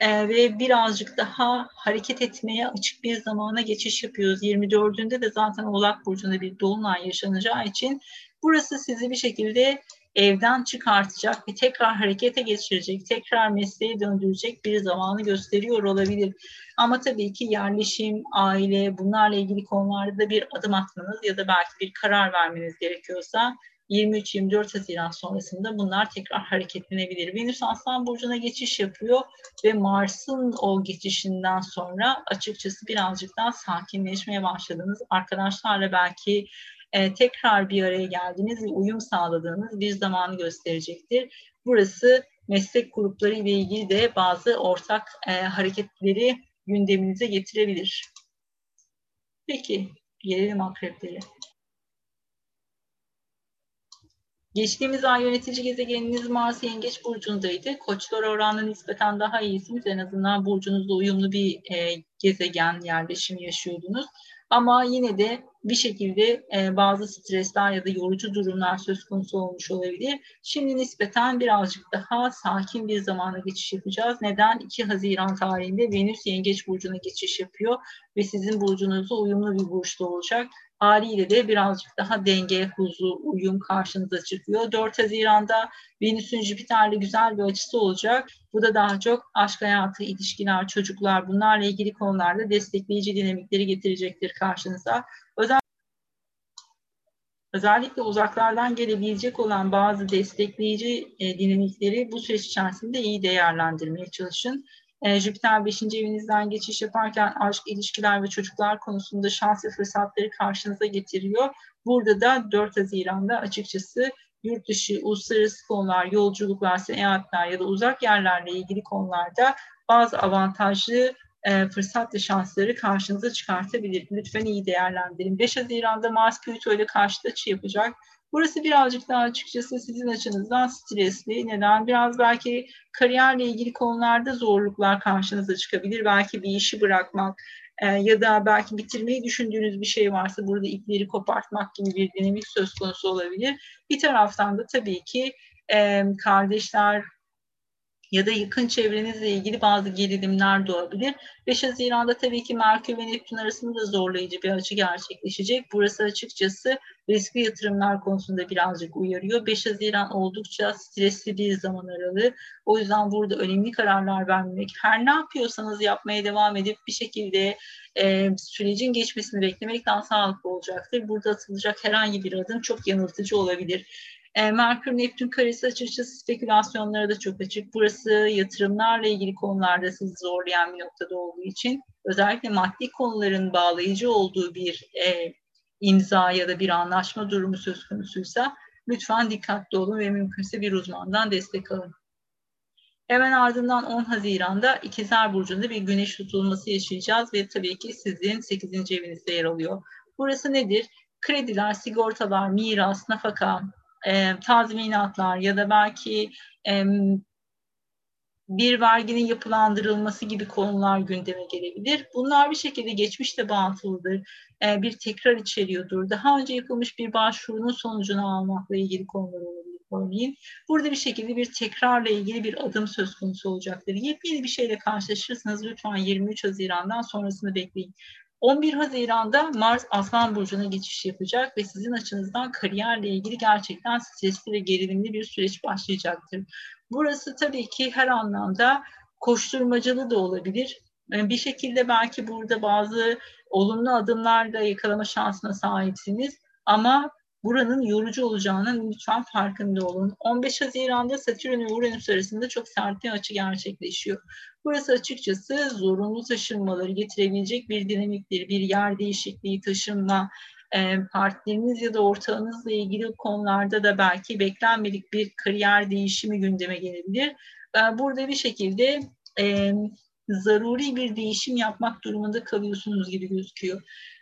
Ee, ve birazcık daha hareket etmeye açık bir zamana geçiş yapıyoruz. yirmi dördünde de zaten Oğlak burcunda bir dolunay yaşanacağı için burası sizi bir şekilde evden çıkartacak ve tekrar harekete geçirecek, tekrar mesleğe döndürecek bir zamanı gösteriyor olabilir. Ama tabii ki yerleşim, aile, bunlarla ilgili konularda bir adım atmanız ya da belki bir karar vermeniz gerekiyorsa yirmi üç yirmi dört Haziran sonrasında bunlar tekrar hareketlenebilir. Venüs Aslan burcuna geçiş yapıyor ve Mars'ın o geçişinden sonra açıkçası birazcık daha sakinleşmeye başladınız. Arkadaşlarla belki e, tekrar bir araya geldiğiniz ve uyum sağladığınız bir zamanı gösterecektir. Burası meslek grupları ile ilgili de bazı ortak e, hareketleri gündeminize getirebilir. Peki gelelim akreplere. Geçtiğimiz ay yönetici gezegeniniz Mars Yengeç burcundaydı. Koçlar oranına nispeten daha iyisiniz. En azından burcunuzla uyumlu bir e, gezegen yerleşimi yaşıyordunuz. Ama yine de bir şekilde e, bazı stresler ya da yorucu durumlar söz konusu olmuş olabilir. Şimdi nispeten birazcık daha sakin bir zamana geçiş yapacağız. Neden? iki Haziran tarihinde Venüs Yengeç burcuna geçiş yapıyor ve sizin burcunuzla uyumlu bir burçta olacak. Haliyle de birazcık daha denge, huzur, uyum karşınıza çıkıyor. dört Haziran'da Venüs'ün Jüpiter'le güzel bir açısı olacak. Bu da daha çok aşk hayatı, ilişkiler, çocuklar, bunlarla ilgili konularda destekleyici dinamikleri getirecektir karşınıza. Özellikle uzaklardan gelebilecek olan bazı destekleyici dinamikleri bu süreç içerisinde iyi değerlendirmeye çalışın. Jüpiter beşinci evinizden geçiş yaparken aşk, ilişkiler ve çocuklar konusunda şans ve fırsatları karşınıza getiriyor. Burada da dört Haziran'da açıkçası yurt dışı, uluslararası konular, yolculuklar, seyahatler ya da uzak yerlerle ilgili konularda bazı avantajlı e, fırsat ve şansları karşınıza çıkartabilir. Lütfen iyi değerlendirin. beş Haziran'da Mars Plüto ile karşıt açı yapacak. Burası birazcık daha açıkçası sizin açınızdan stresli. Neden? Biraz belki kariyerle ilgili konularda zorluklar karşınıza çıkabilir. Belki bir işi bırakmak e, ya da belki bitirmeyi düşündüğünüz bir şey varsa burada ipleri kopartmak gibi bir dinamik söz konusu olabilir. Bir taraftan da tabii ki e, kardeşler ya da yakın çevrenizle ilgili bazı gerilimler doğabilir. beş Haziran'da tabii ki Merkür ve Neptün arasında da zorlayıcı bir açı gerçekleşecek. Burası açıkçası riskli yatırımlar konusunda birazcık uyarıyor. beş Haziran oldukça stresli bir zaman aralığı. O yüzden burada önemli kararlar vermemek, her ne yapıyorsanız yapmaya devam edip bir şekilde e, sürecin geçmesini beklemek daha sağlıklı olacaktır. Burada atılacak herhangi bir adım çok yanıltıcı olabilir. E, Merkür Neptün karesi açıkçası spekülasyonlara da çok açık. Burası yatırımlarla ilgili konularda sizi zorlayan bir noktada olduğu için özellikle maddi konuların bağlayıcı olduğu bir e, imza ya da bir anlaşma durumu söz konusuysa lütfen dikkatli olun ve mümkünse bir uzmandan destek alın. Hemen ardından on Haziran'da İkizler Burcu'nda bir güneş tutulması yaşayacağız ve tabii ki sizin sekizinci evinizde yer alıyor. Burası nedir? Krediler, sigortalar, miras, nafaka, e, tazminatlar ya da belki e, bir verginin yapılandırılması gibi konular gündeme gelebilir. Bunlar bir şekilde geçmişle bağlantılıdır, e, bir tekrar içeriyordur. Daha önce yapılmış bir başvurunun sonucunu almakla ilgili konular olabilir. Örneğin burada bir şekilde bir tekrarla ilgili bir adım söz konusu olacaktır. Yepyeni bir şeyle karşılaşırsanız lütfen yirmi üç Haziran'dan sonrasını bekleyin. on bir Haziran'da Mars Aslan Burcu'na geçiş yapacak ve sizin açınızdan kariyerle ilgili gerçekten stresli ve gerilimli bir süreç başlayacaktır. Burası tabii ki her anlamda koşturmacalı da olabilir. Bir şekilde belki burada bazı olumlu adımlarla yakalama şansına sahipsiniz ama buranın yorucu olacağının lütfen farkında olun. on beş Haziran'da Satürn ve Uranüs arasında çok sert bir açı gerçekleşiyor. Burası açıkçası zorunlu taşınmaları getirebilecek bir dinamiktir. Bir yer değişikliği, taşınma, partneriniz ya da ortağınızla ilgili konularda da belki beklenmedik bir kariyer değişimi gündeme gelebilir. Burada bir şekilde zaruri bir değişim yapmak durumunda kalıyorsunuz gibi gözüküyor.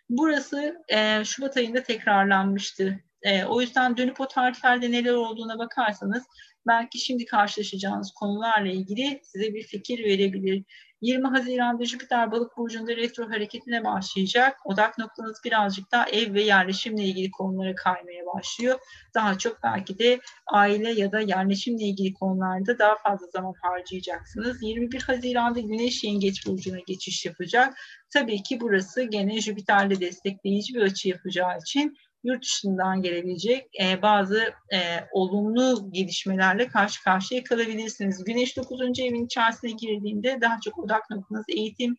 Burası Şubat ayında tekrarlanmıştı. E, o yüzden dönüp o tarihlerde neler olduğuna bakarsanız belki şimdi karşılaşacağınız konularla ilgili size bir fikir verebilir. yirmi Haziran'da Jüpiter Balık Burcu'nda retro hareketine başlayacak. Odak noktanız birazcık daha ev ve yerleşimle ilgili konulara kaymaya başlıyor. Daha çok belki de aile ya da yerleşimle ilgili konularda daha fazla zaman harcayacaksınız. yirmi bir Haziran'da Güneş Yengeç Burcu'na geçiş yapacak. Tabii ki burası gene Jüpiter'le destekleyici bir açı yapacağı için yurt dışından gelebilecek e, bazı e, olumlu gelişmelerle karşı karşıya kalabilirsiniz. Güneş dokuzuncu evin içerisine girdiğinde daha çok odak noktanız eğitim,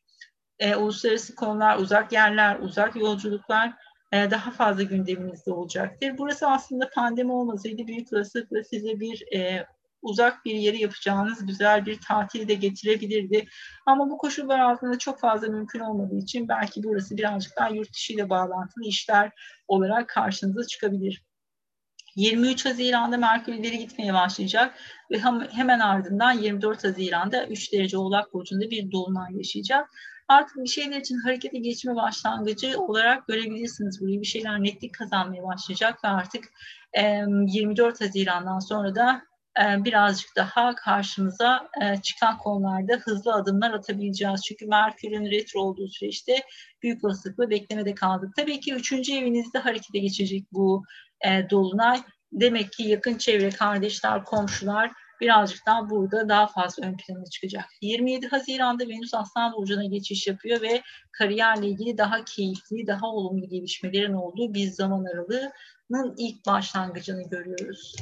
e, uluslararası konular, uzak yerler, uzak yolculuklar e, daha fazla gündeminizde olacaktır. Burası aslında pandemi olmasaydı büyük olasılıkla size bir e, uzak bir yere yapacağınız güzel bir tatil de getirebilirdi. Ama bu koşullar altında çok fazla mümkün olmadığı için belki burası birazcık daha yurt dışı ile bağlantılı işler olarak karşınıza çıkabilir. yirmi üç Haziran'da Merkür ileri gitmeye başlayacak ve hemen ardından yirmi dört Haziran'da üç derece Oğlak Burcu'nda bir dolunay yaşayacak. Artık bir şeyler için harekete geçme başlangıcı olarak görebilirsiniz. Buraya bir şeyler netlik kazanmaya başlayacak ve artık yirmi dört Haziran'dan sonra da birazcık daha karşımıza çıkan konularda hızlı adımlar atabileceğiz. Çünkü Merkür'ün retro olduğu süreçte büyük olasılıkla beklemede kaldık. Tabii ki üçüncü evinizde harekete geçecek bu dolunay. Demek ki yakın çevre, kardeşler, komşular birazcık daha burada daha fazla ön plana çıkacak. yirmi yedi Haziran'da Venüs Aslan Burcu'na geçiş yapıyor ve kariyerle ilgili daha keyifli, daha olumlu gelişmelerin olduğu bir zaman aralığının ilk başlangıcını görüyoruz.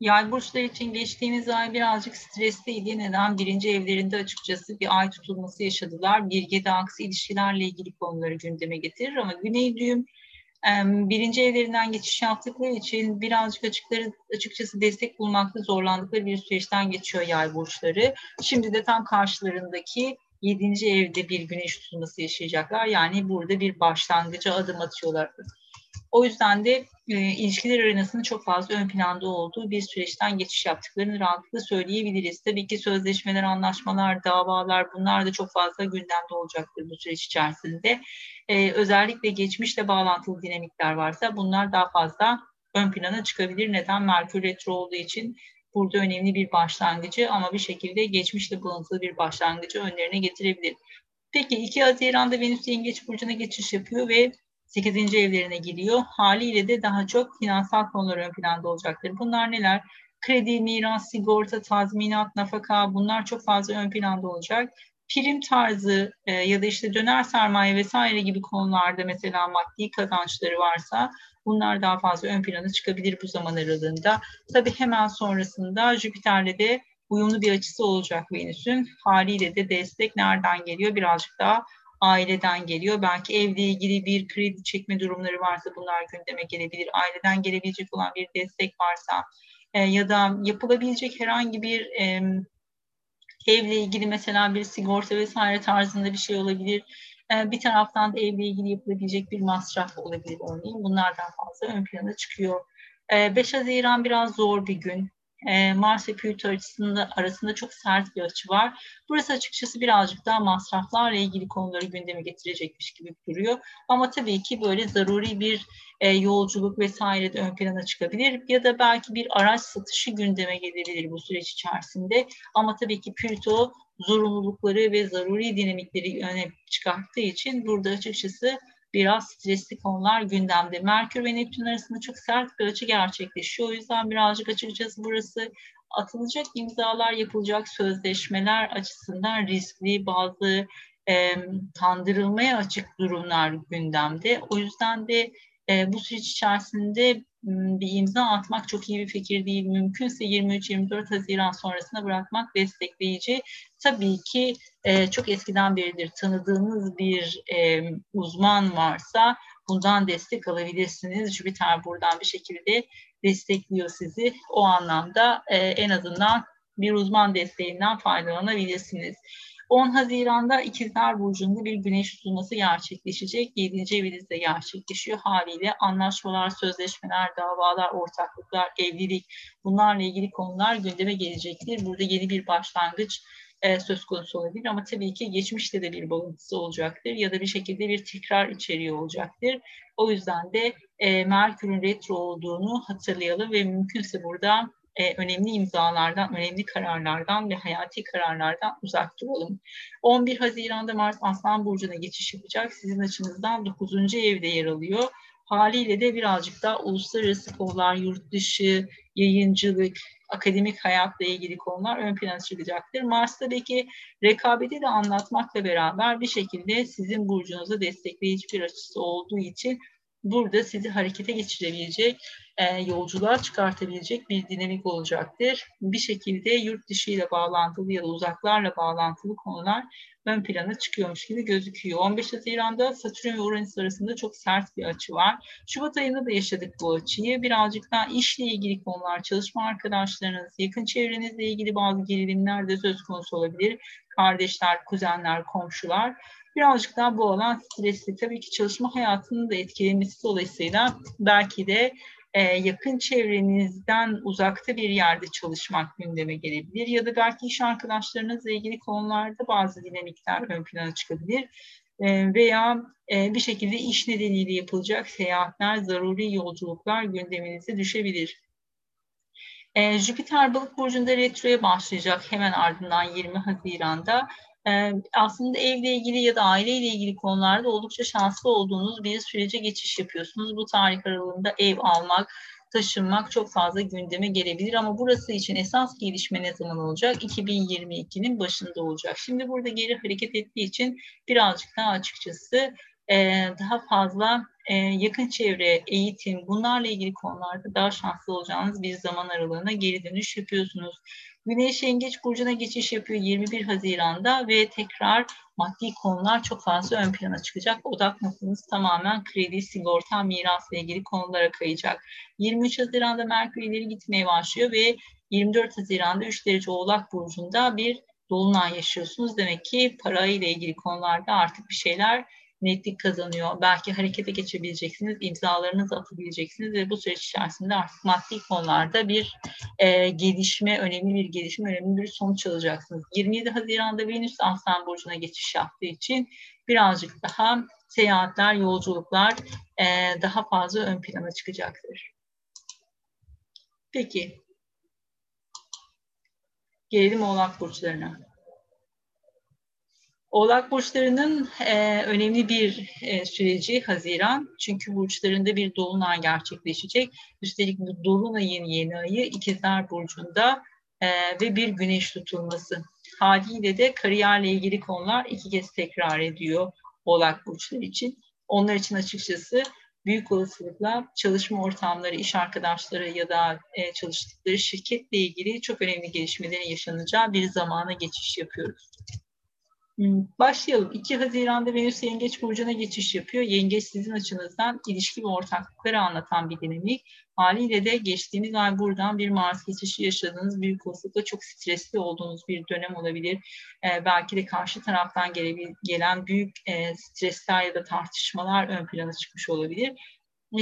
Yay burçları için geçtiğimiz ay birazcık stresliydi. Neden? Birinci evlerinde açıkçası bir ay tutulması yaşadılar. Bir yedi aksi ilişkilerle ilgili konuları gündeme getirir ama güney düğüm birinci evlerinden geçiş yaptıkları için birazcık açıkları, açıkçası destek bulmakta zorlandıkları bir süreçten geçiyor yay burçları. Şimdi de tam karşılarındaki yedinci evde bir güneş tutulması yaşayacaklar. Yani burada bir başlangıca adım atıyorlar. O yüzden de e, ilişkiler arenasının çok fazla ön planda olduğu bir süreçten geçiş yaptıklarını rahatlıkla söyleyebiliriz. Tabii ki sözleşmeler, anlaşmalar, davalar bunlar da çok fazla gündemde olacaktır bu süreç içerisinde. E, özellikle geçmişle bağlantılı dinamikler varsa bunlar daha fazla ön plana çıkabilir. Neden? Merkür retro olduğu için burada önemli bir başlangıcı ama bir şekilde geçmişle bağlantılı bir başlangıcı önlerine getirebilir. Peki iki Haziran'da Venüs Yengeç Burcu'na geçiş yapıyor ve sekizinci evlerine giriyor. Haliyle de daha çok finansal konular ön planda olacaktır. Bunlar neler? Kredi, miras, sigorta, tazminat, nafaka bunlar çok fazla ön planda olacak. Prim tarzı e, ya da işte döner sermaye vesaire gibi konularda mesela maddi kazançları varsa bunlar daha fazla ön plana çıkabilir bu zaman aralığında. Tabii hemen sonrasında Jüpiter'le de uyumlu bir açısı olacak Venüs'ün. Haliyle de destek nereden geliyor? Birazcık daha aileden geliyor. Belki evle ilgili bir kredi çekme durumları varsa bunlar gündeme gelebilir. Aileden gelebilecek olan bir destek varsa e, ya da yapılabilecek herhangi bir e, evle ilgili mesela bir sigorta vesaire tarzında bir şey olabilir. E, bir taraftan da evle ilgili yapılabilecek bir masraf olabilir örneğin. Bunlardan fazla ön plana çıkıyor. E, beş Haziran biraz zor bir gün. Mars ve Plüto açısında arasında çok sert bir açı var. Burası açıkçası birazcık daha masraflarla ilgili konuları gündeme getirecekmiş gibi duruyor. Ama tabii ki böyle zaruri bir yolculuk vesaire de ön plana çıkabilir. Ya da belki bir araç satışı gündeme gelebilir bu süreç içerisinde. Ama tabii ki Plüto zorunlulukları ve zaruri dinamikleri öne çıkarttığı için burada açıkçası biraz stresli konular gündemde. Merkür ve Neptün arasında çok sert bir açı gerçekleşiyor. O yüzden birazcık açıkçası burası atılacak imzalar, yapılacak sözleşmeler açısından riskli, bazı e, kandırılmaya açık durumlar gündemde. O yüzden de e, bu süreç içerisinde bir imza atmak çok iyi bir fikir değil. Mümkünse yirmi üç yirmi dört Haziran sonrasında bırakmak destekleyici. Tabii ki e, çok eskiden beridir tanıdığınız bir e, uzman varsa bundan destek alabilirsiniz. Jüpiter buradan bir şekilde destekliyor sizi. O anlamda e, en azından bir uzman desteğinden faydalanabilirsiniz. on Haziran'da İkizler Burcu'nda bir güneş tutulması gerçekleşecek. yedinci evinizde gerçekleşiyor haliyle. Anlaşmalar, sözleşmeler, davalar, ortaklıklar, evlilik, bunlarla ilgili konular gündeme gelecektir. Burada yeni bir başlangıç e, söz konusu olabilir ama tabii ki geçmişte de bir bağıntısı olacaktır ya da bir şekilde bir tekrar içeriği olacaktır. O yüzden de e, Merkür'ün retro olduğunu hatırlayalım ve mümkünse burada Ee, önemli imzalardan, önemli kararlardan ve hayati kararlardan uzak duralım. on bir Haziran'da Mars Aslan Burcu'na geçiş yapacak. Sizin açınızdan dokuzuncu evde yer alıyor. Haliyle de birazcık daha uluslararası konular, yurt dışı, yayıncılık, akademik hayatla ilgili konular ön plana çıkacaktır. Mars tabii ki rekabeti de anlatmakla beraber bir şekilde sizin burcunuza destekleyici bir açısı olduğu için burada sizi harekete geçirebilecek, e, yolculuğa çıkartabilecek bir dinamik olacaktır. Bir şekilde yurt dışıyla bağlantılı ya da uzaklarla bağlantılı konular ön plana çıkıyormuş gibi gözüküyor. on beş Haziran'da Satürn ve Uranüs arasında çok sert bir açı var. Şubat ayında da yaşadık bu açıyı. Birazcık daha işle ilgili konular, çalışma arkadaşlarınız, yakın çevrenizle ilgili bazı gerilimler de söz konusu olabilir. Kardeşler, kuzenler, komşular. Birazcık daha bu alan stresli. Tabii ki çalışma hayatının da etkilemesi dolayısıyla belki de e, yakın çevrenizden uzakta bir yerde çalışmak gündeme gelebilir. Ya da belki iş arkadaşlarınızla ilgili konularda bazı dinamikler ön plana çıkabilir. E, veya e, bir şekilde iş nedeniyle yapılacak seyahatler, zaruri yolculuklar gündeminize düşebilir. E, Jüpiter Balık Burcu'nda retroya başlayacak hemen ardından yirmi Haziran'da. Ee, aslında evle ilgili ya da aileyle ilgili konularda oldukça şanslı olduğunuz bir sürece geçiş yapıyorsunuz. Bu tarih aralığında ev almak, taşınmak çok fazla gündeme gelebilir ama burası için esas gelişme ne zaman olacak? iki bin yirmi ikinin başında olacak. Şimdi burada geri hareket ettiği için birazcık daha açıkçası e, daha fazla e, yakın çevre, eğitim, bunlarla ilgili konularda daha şanslı olacağınız bir zaman aralığına geri dönüş yapıyorsunuz. Güneş Yengeç Burcu'na geçiş yapıyor yirmi bir Haziran'da ve tekrar maddi konular çok fazla ön plana çıkacak. Odak noktanız tamamen kredi, sigorta, mirasla ilgili konulara kayacak. yirmi üç Haziran'da Merkür ileri gitmeye başlıyor ve yirmi dört Haziran'da üç derece Oğlak Burcu'nda bir dolunay yaşıyorsunuz. Demek ki parayla ilgili konularda artık bir şeyler netlik kazanıyor. Belki harekete geçebileceksiniz, imzalarınızı atabileceksiniz ve bu süreç içerisinde artık maddi konularda bir e, gelişme, önemli bir gelişme, önemli bir sonuç alacaksınız. yirmi yedi Haziran'da Venüs Aslan Burcu'na geçiş yaptığı için birazcık daha seyahatler, yolculuklar e, daha fazla ön plana çıkacaktır. Peki. Gelelim Oğlak Burçlarına. Oğlak burçlarının e, önemli bir e, süreci Haziran. Çünkü burçlarında bir dolunay gerçekleşecek. Üstelik bu dolunayın yeni ayı İkizler Burcu'nda e, ve bir güneş tutulması. Haliyle de kariyerle ilgili konular iki kez tekrar ediyor Oğlak burçları için. Onlar için açıkçası büyük olasılıkla çalışma ortamları, iş arkadaşları ya da e, çalıştıkları şirketle ilgili çok önemli gelişmelerin yaşanacağı bir zamana geçiş yapıyoruz. Başlayalım. iki Haziran'da Venüs Yengeç burcuna geçiş yapıyor. Yengeç sizin açınızdan ilişki ve ortaklıkları anlatan bir dinamik. Haliyle de geçtiğimiz ay buradan bir Mars geçişi yaşadığınız, büyük olasılıkla çok stresli olduğunuz bir dönem olabilir. Ee, belki de karşı taraftan gelen büyük e, stresler ya da tartışmalar ön plana çıkmış olabilir.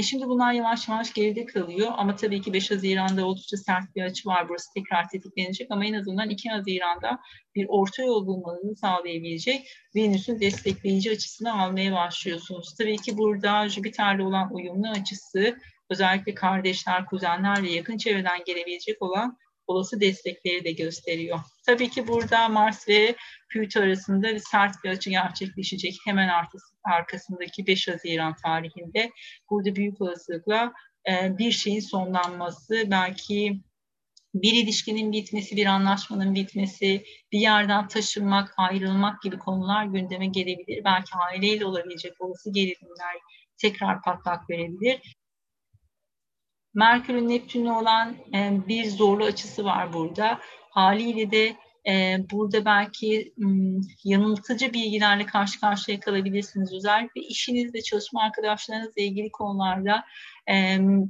Şimdi bunlar yavaş yavaş geride kalıyor ama tabii ki beş Haziran'da oldukça sert bir açı var. Burası tekrar tetiklenecek ama en azından iki Haziran'da bir orta yol bulmanızı sağlayabilecek Venüs'ün destekleyici açısını almaya başlıyorsunuz. Tabii ki burada Jüpiter'le olan uyumlu açısı, özellikle kardeşler, kuzenler ve yakın çevreden gelebilecek olan olası destekleri de gösteriyor. Tabii ki burada Mars ve Plüto arasında bir sert bir açı gerçekleşecek. Hemen arkasındaki beş Haziran tarihinde burada büyük olasılıkla bir şeyin sonlanması, belki bir ilişkinin bitmesi, bir anlaşmanın bitmesi, bir yerden taşınmak, ayrılmak gibi konular gündeme gelebilir. Belki aileyle olabilecek olası gerilimler tekrar patlak verebilir. Merkür'ün Neptün'le olan bir zorlu açısı var burada. Haliyle de burada belki yanıltıcı bilgilerle karşı karşıya kalabilirsiniz. Özellikle işinizle, çalışma arkadaşlarınızla ilgili konularda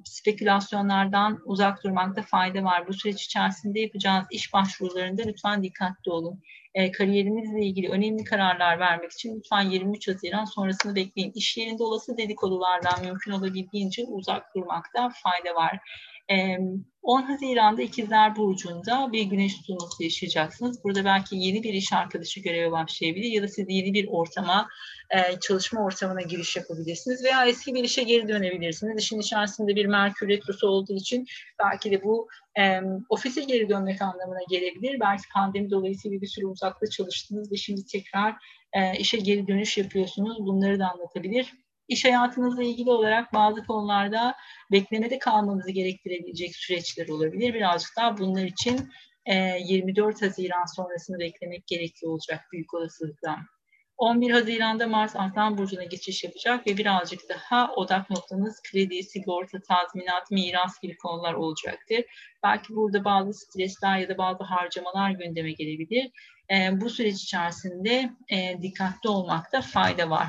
spekülasyonlardan uzak durmakta fayda var. Bu süreç içerisinde yapacağınız iş başvurularında lütfen dikkatli olun. Kariyerinizle ilgili önemli kararlar vermek için lütfen yirmi üç Haziran sonrasını bekleyin. İş yerinde olası dedikodulardan mümkün olabildiğince uzak durmakta fayda var. on Haziran'da İkizler burcunda bir güneş tutulması yaşayacaksınız. Burada belki yeni bir iş arkadaşı göreve başlayabilir ya da siz yeni bir ortama, çalışma ortamına giriş yapabilirsiniz veya eski bir işe geri dönebilirsiniz. İşin içerisinde bir Merkür Retrosu olduğu için belki de bu e, ofise geri dönmek anlamına gelebilir. Belki pandemi dolayısıyla bir sürü uzakta çalıştınız ve şimdi tekrar e, işe geri dönüş yapıyorsunuz. Bunları da anlatabilir. İş hayatınızla ilgili olarak bazı konularda beklemede kalmanızı gerektirebilecek süreçler olabilir. Birazcık daha bunlar için yirmi dört Haziran sonrasını beklemek gerekli olacak büyük olasılıkla. on bir Haziran'da Mars Aslan burcuna geçiş yapacak ve birazcık daha odak noktanız kredi, sigorta, tazminat, miras gibi konular olacaktır. Belki burada bazı stresler ya da bazı harcamalar gündeme gelebilir. Bu süreç içerisinde dikkatli olmakta fayda var.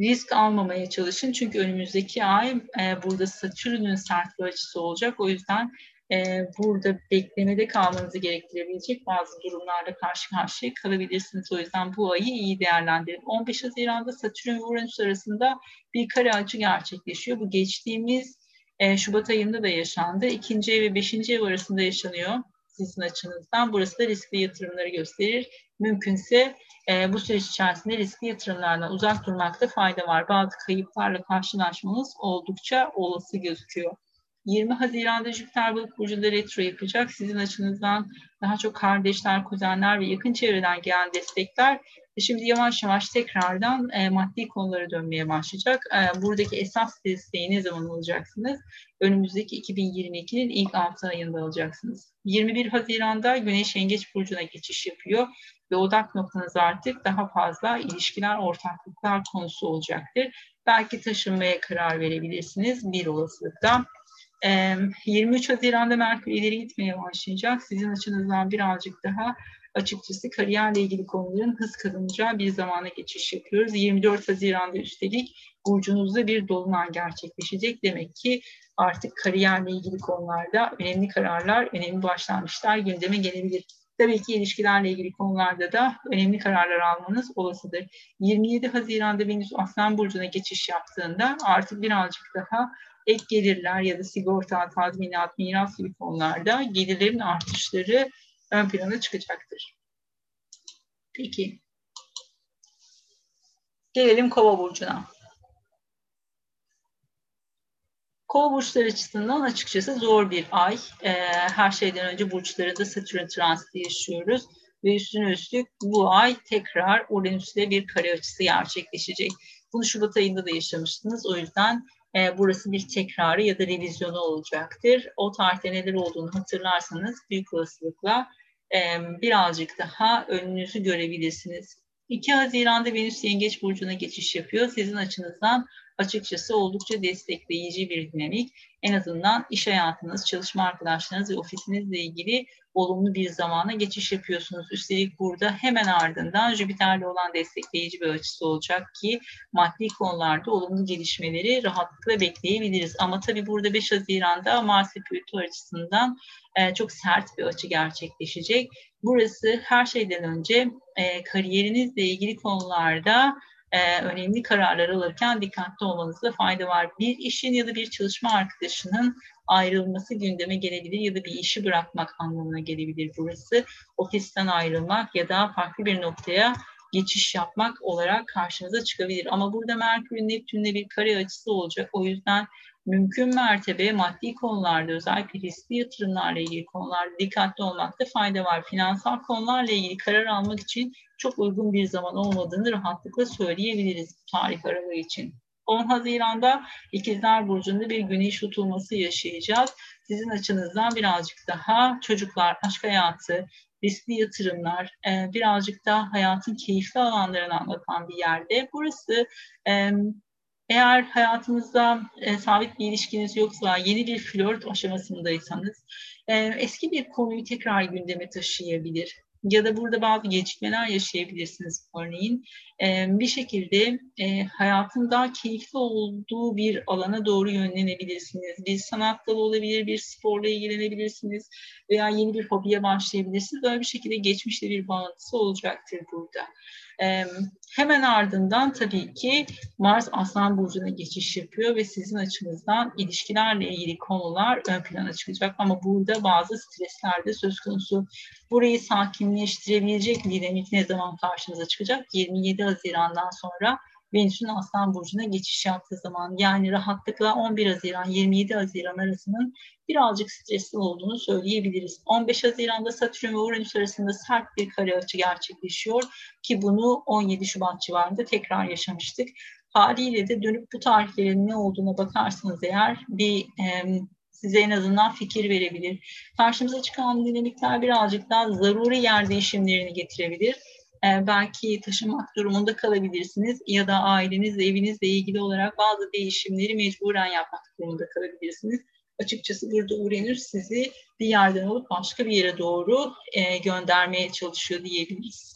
Risk almamaya çalışın çünkü önümüzdeki ay e, burada Satürn'ün sert bir açısı olacak. O yüzden e, burada beklemede kalmanızı gerektirebilecek bazı durumlarla karşı karşıya kalabilirsiniz. O yüzden bu ayı iyi değerlendirin. on beş Haziran'da Satürn ve Uranüs arasında bir kare açı gerçekleşiyor. Bu geçtiğimiz e, Şubat ayında da yaşandı. İkinci ev ve beşinci ev arasında yaşanıyor sizin açınızdan. Burası da riskli yatırımları gösterir. Mümkünse e, bu süreç içerisinde riskli yatırımlardan uzak durmakta fayda var. Bazı kayıplarla karşılaşmanız oldukça olası gözüküyor. yirmi Haziran'da Jüpiter Balık burcunda retro yapacak. Sizin açınızdan daha çok kardeşler, kuzenler ve yakın çevreden gelen destekler şimdi yavaş yavaş tekrardan e, maddi konulara dönmeye başlayacak. E, buradaki esas desteği ne zaman alacaksınız? Önümüzdeki iki bin yirmi ikinin ilk altı ayında alacaksınız. yirmi bir Haziran'da Güneş Yengeç burcuna geçiş yapıyor ve odak noktanız artık daha fazla ilişkiler, ortaklıklar konusu olacaktır. Belki taşınmaya karar verebilirsiniz bir olasılıkta. yirmi üç Haziran'da Merkür ileri gitmeye başlayacak. Sizin açınızdan birazcık daha açıkçası kariyerle ilgili konuların hız kazanacağı bir zamana geçiş yapıyoruz. yirmi dört Haziran'da üstelik burcunuzda bir dolunay gerçekleşecek. Demek ki artık kariyerle ilgili konularda önemli kararlar, önemli başlangıçlar gündeme gelebilir. Tabii ki ilişkilerle ilgili konularda da önemli kararlar almanız olasıdır. yirmi yedi Haziran'da Venüs Aslan burcuna geçiş yaptığında artık birazcık daha ek gelirler ya da sigorta, tazminat, miras gibi konularda gelirlerin artışları ön plana çıkacaktır. Peki. Gelelim Kova burcuna. Kova burçları açısından açıkçası zor bir ay. Ee, her şeyden önce burçlarında Satürn transiti yaşıyoruz. Ve üstüne üstlük bu ay tekrar Uranüs'le bir kare açısı gerçekleşecek. Bunu Şubat ayında da yaşamıştınız. O yüzden e, burası bir tekrarı ya da revizyonu olacaktır. O tarihte neler olduğunu hatırlarsanız büyük olasılıkla e, birazcık daha önünüzü görebilirsiniz. iki Haziran'da Venüs Yengeç burcuna geçiş yapıyor. Sizin açınızdan açıkçası oldukça destekleyici bir dinamik. En azından iş hayatınız, çalışma arkadaşlarınız ve ofisinizle ilgili olumlu bir zamana geçiş yapıyorsunuz. Üstelik burada hemen ardından Jüpiter'le olan destekleyici bir açısı olacak ki maddi konularda olumlu gelişmeleri rahatlıkla bekleyebiliriz. Ama tabii burada beş Haziran'da Mars ve Plüto açısından çok sert bir açı gerçekleşecek. Burası her şeyden önce kariyerinizle ilgili konularda Ee, önemli kararlar alırken dikkatli olmanızda fayda var. Bir işin ya da bir çalışma arkadaşının ayrılması gündeme gelebilir ya da bir işi bırakmak anlamına gelebilir burası. Ofisten ayrılmak ya da farklı bir noktaya geçiş yapmak olarak karşınıza çıkabilir. Ama burada Merkür'ün Neptün'le bir kare açısı olacak. O yüzden mümkün mertebe maddi konularda, özellikle riskli yatırımlarla ilgili konularda dikkatli olmakta fayda var. Finansal konularla ilgili karar almak için çok uygun bir zaman olmadığını rahatlıkla söyleyebiliriz bu tarih aralığı için. on Haziran'da İkizler Burcu'nda bir güneş tutulması yaşayacağız. Sizin açınızdan birazcık daha çocuklar, aşk hayatı, riskli yatırımlar, birazcık daha hayatın keyifli alanlarını anlatan bir yerde. Burası eğer hayatınızda sabit bir ilişkiniz yoksa, yeni bir flört aşamasındaysanız eski bir konuyu tekrar gündeme taşıyabilir. Ya da burada bazı gecikmeler yaşayabilirsiniz örneğin. Bir şekilde hayatın daha keyifli olduğu bir alana doğru yönlenebilirsiniz. Bir sanat dalı olabilir, bir sporla ilgilenebilirsiniz veya yeni bir hobiye başlayabilirsiniz. Böyle bir şekilde geçmişle bir bağlantısı olacaktır burada. Hemen ardından tabii ki Mars Aslan Burcu'na geçiş yapıyor ve sizin açınızdan ilişkilerle ilgili konular ön plana çıkacak. Ama burada bazı stresler de söz konusu. Burayı sakinleştirebilecek dinamik ne zaman karşınıza çıkacak? yirmi yedi Haziran'dan sonra Venüs'ün Aslan Burcu'na geçiş yaptığı zaman, yani rahatlıkla on bir Haziran yirmi yedi Haziran arasının birazcık stresli olduğunu söyleyebiliriz. on beş Haziran'da Satürn ve Uranüs arasında sert bir kare açı gerçekleşiyor ki bunu on yedi Şubat civarında tekrar yaşamıştık. Haliyle de dönüp bu tarihlerin ne olduğuna bakarsanız eğer bir e, size en azından fikir verebilir. Karşımıza çıkan dinamikler birazcık daha zaruri yer değişimlerini getirebilir. Belki taşınmak durumunda kalabilirsiniz ya da ailenizle, evinizle ilgili olarak bazı değişimleri mecburen yapmak durumunda kalabilirsiniz. Açıkçası burada Uranüs sizi bir yerden alıp başka bir yere doğru göndermeye çalışıyor diyebiliriz.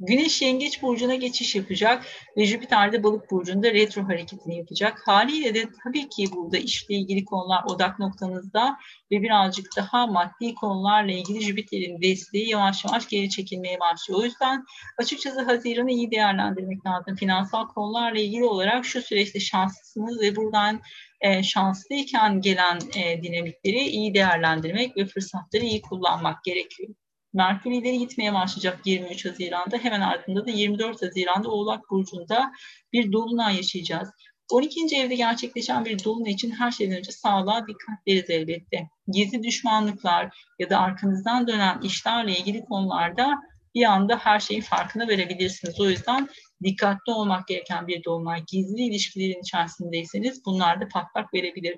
Güneş Yengeç Burcu'na geçiş yapacak ve Jüpiter de Balık Burcu'nda retro hareketini yapacak. Haliyle de tabii ki burada işle ilgili konular odak noktanızda ve birazcık daha maddi konularla ilgili Jüpiter'in desteği yavaş yavaş geri çekilmeye başlıyor. O yüzden açıkçası Haziran'ı iyi değerlendirmek lazım. Finansal konularla ilgili olarak şu süreçte şanslısınız ve buradan E, şanslıyken gelen e, dinamikleri iyi değerlendirmek ve fırsatları iyi kullanmak gerekiyor. Merkür ileri gitmeye başlayacak yirmi üç Haziran'da. Hemen ardında da yirmi dört Haziran'da Oğlak Burcu'nda bir dolunay yaşayacağız. on ikinci evde gerçekleşen bir dolunay için her şeyden önce sağlığa dikkat ederiz elbette. Gizli düşmanlıklar ya da arkanızdan dönen işlerle ilgili konularda bir anda her şeyin farkına verebilirsiniz. O yüzden dikkatli olmak gereken bir dolunay. Gizli ilişkilerin içerisindeyseniz bunlar da patlak verebilir.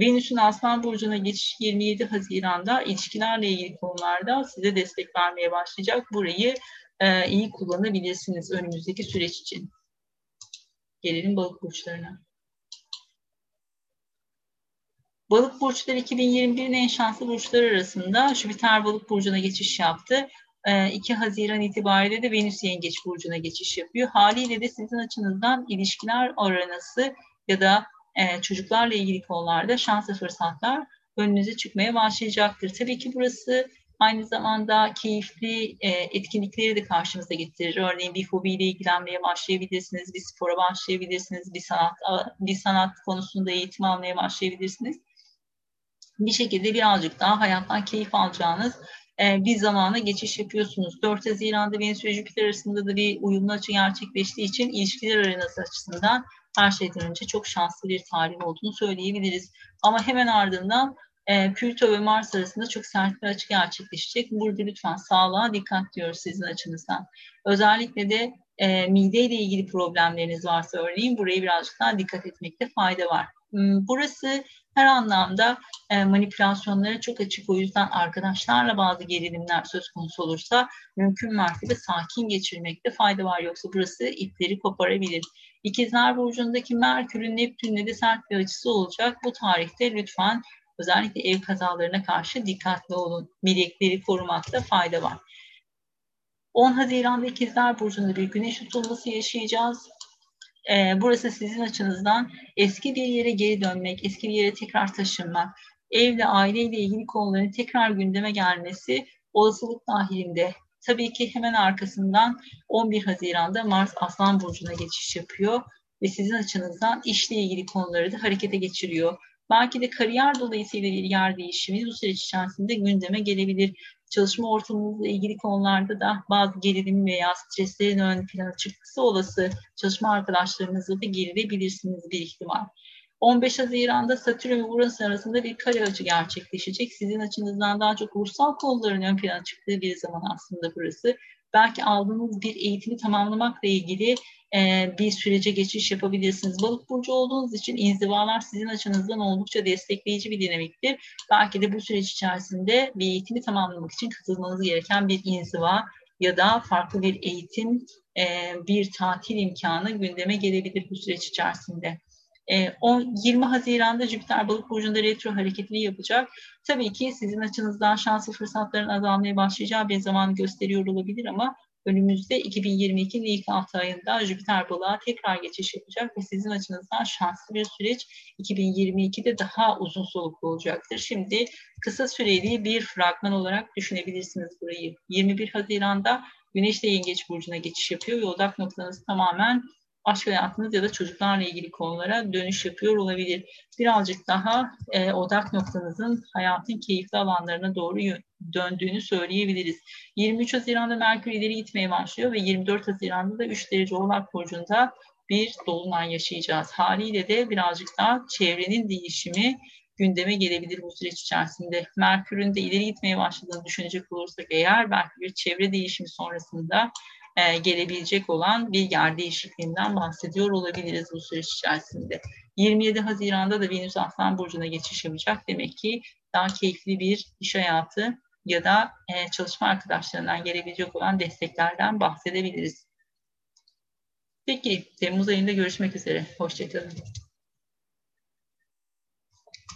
Venüs'ün Aslan Burcu'na geçiş yirmi yedi Haziran'da ilişkilerle ilgili konularda size destek vermeye başlayacak. Burayı e, iyi kullanabilirsiniz önümüzdeki süreç için. Gelelim balık burçlarına. Balık burçları iki bin yirmi bir'in en şanslı burçları arasında Jüpiter Balık Burcu'na geçiş yaptı. iki Haziran itibariyle de Venüs Yengeç Burcu'na geçiş yapıyor. Haliyle de sizin açınızdan ilişkiler aranası ya da Ee, çocuklarla ilgili konularda şanslı fırsatlar önünüze çıkmaya başlayacaktır. Tabii ki burası aynı zamanda keyifli e, etkinlikleri de karşımıza getirir. Örneğin bir hobiyle ilgilenmeye başlayabilirsiniz, bir spora başlayabilirsiniz, bir sanat, bir sanat konusunda eğitim almaya başlayabilirsiniz. Bir şekilde birazcık daha hayattan keyif alacağınız e, bir zamana geçiş yapıyorsunuz. dört Haziran'da Venüs ve Jüpiter arasında da bir uyumlu açı gerçekleştiği için ilişkiler arenası açısından her şeyden önce çok şanslı bir tarih olduğunu söyleyebiliriz. Ama hemen ardından e, Plüto ve Mars arasında çok sert bir açı gerçekleşecek. Burada lütfen sağlığa dikkat diyoruz sizin açınızdan. Özellikle de e, mideyle ilgili problemleriniz varsa örneğin buraya birazcık daha dikkat etmekte fayda var. Burası her anlamda manipülasyonlara çok açık. O yüzden arkadaşlarla bazı gerilimler söz konusu olursa mümkün mertebe sakin geçirmekte fayda var. Yoksa burası ipleri koparabilir. İkizler burcundaki Merkür'ün Neptün'le de sert bir açısı olacak. Bu tarihte lütfen özellikle ev kazalarına karşı dikkatli olun. Melekleri korumakta fayda var. on Haziran'da İkizler burcunda bir güneş tutulması yaşayacağız. Burası sizin açınızdan eski bir yere geri dönmek, eski bir yere tekrar taşınmak, evle, aileyle ilgili konuların tekrar gündeme gelmesi olasılık dahilinde. Tabii ki hemen arkasından on bir Haziran'da Mars Aslan burcuna geçiş yapıyor ve sizin açınızdan işle ilgili konuları da harekete geçiriyor. Belki de kariyer dolayısıyla bir yer değişimi bu süreç içerisinde gündeme gelebilir. Çalışma ortamımızla ilgili konularda da bazı gerilim veya streslerin ön plana çıkması olası, çalışma arkadaşlarınızla da gerilebilirsiniz bir ihtimal. on beş Haziran'da Satürn ve Uranüs arasında bir kare açı gerçekleşecek. Sizin açınızdan daha çok ruhsal konuların ön plana çıktığı bir zaman aslında burası. Belki aldığınız bir eğitimi tamamlamakla ilgili bir sürece geçiş yapabilirsiniz. Balık burcu olduğunuz için inzivalar sizin açınızdan oldukça destekleyici bir dinamiktir. Belki de bu süreç içerisinde bir eğitimi tamamlamak için katılmanız gereken bir inziva ya da farklı bir eğitim, bir tatil imkanı gündeme gelebilir bu süreç içerisinde. yirmi Haziran'da Jüpiter Balık burcunda retro hareketini yapacak. Tabii ki sizin açınızdan şanslı fırsatların azalmaya başlayacağı bir zaman gösteriyor olabilir ama önümüzde iki bin yirmi iki'nin ilk altı ayında Jüpiter Balığa tekrar geçiş yapacak ve sizin açınızdan şanslı bir süreç iki bin yirmi iki'de daha uzun soluklu olacaktır. Şimdi kısa süreli bir fragman olarak düşünebilirsiniz burayı. yirmi bir Haziran'da Güneş de Yengeç burcuna geçiş yapıyor ve odak noktanız tamamen aşk hayatınız ya da çocuklarla ilgili konulara dönüş yapıyor olabilir. Birazcık daha e, odak noktanızın hayatın keyifli alanlarına doğru döndüğünü söyleyebiliriz. yirmi üç Haziran'da Merkür ileri gitmeye başlıyor ve yirmi dört Haziran'da da üç derece Oğlak burcunda bir dolunay yaşayacağız. Haliyle de birazcık daha çevrenin değişimi gündeme gelebilir bu süreç içerisinde. Merkür'ün de ileri gitmeye başladığını düşünecek olursak eğer belki bir çevre değişimi sonrasında Ee, gelebilecek olan bir yer değişikliğinden bahsediyor olabiliriz bu süreç içerisinde. yirmi yedi Haziran'da da Venüs Aslan burcuna geçiş yapacak. Demek ki daha keyifli bir iş hayatı ya da e, çalışma arkadaşlarından gelebilecek olan desteklerden bahsedebiliriz. Peki, Temmuz ayında görüşmek üzere. Hoşçakalın.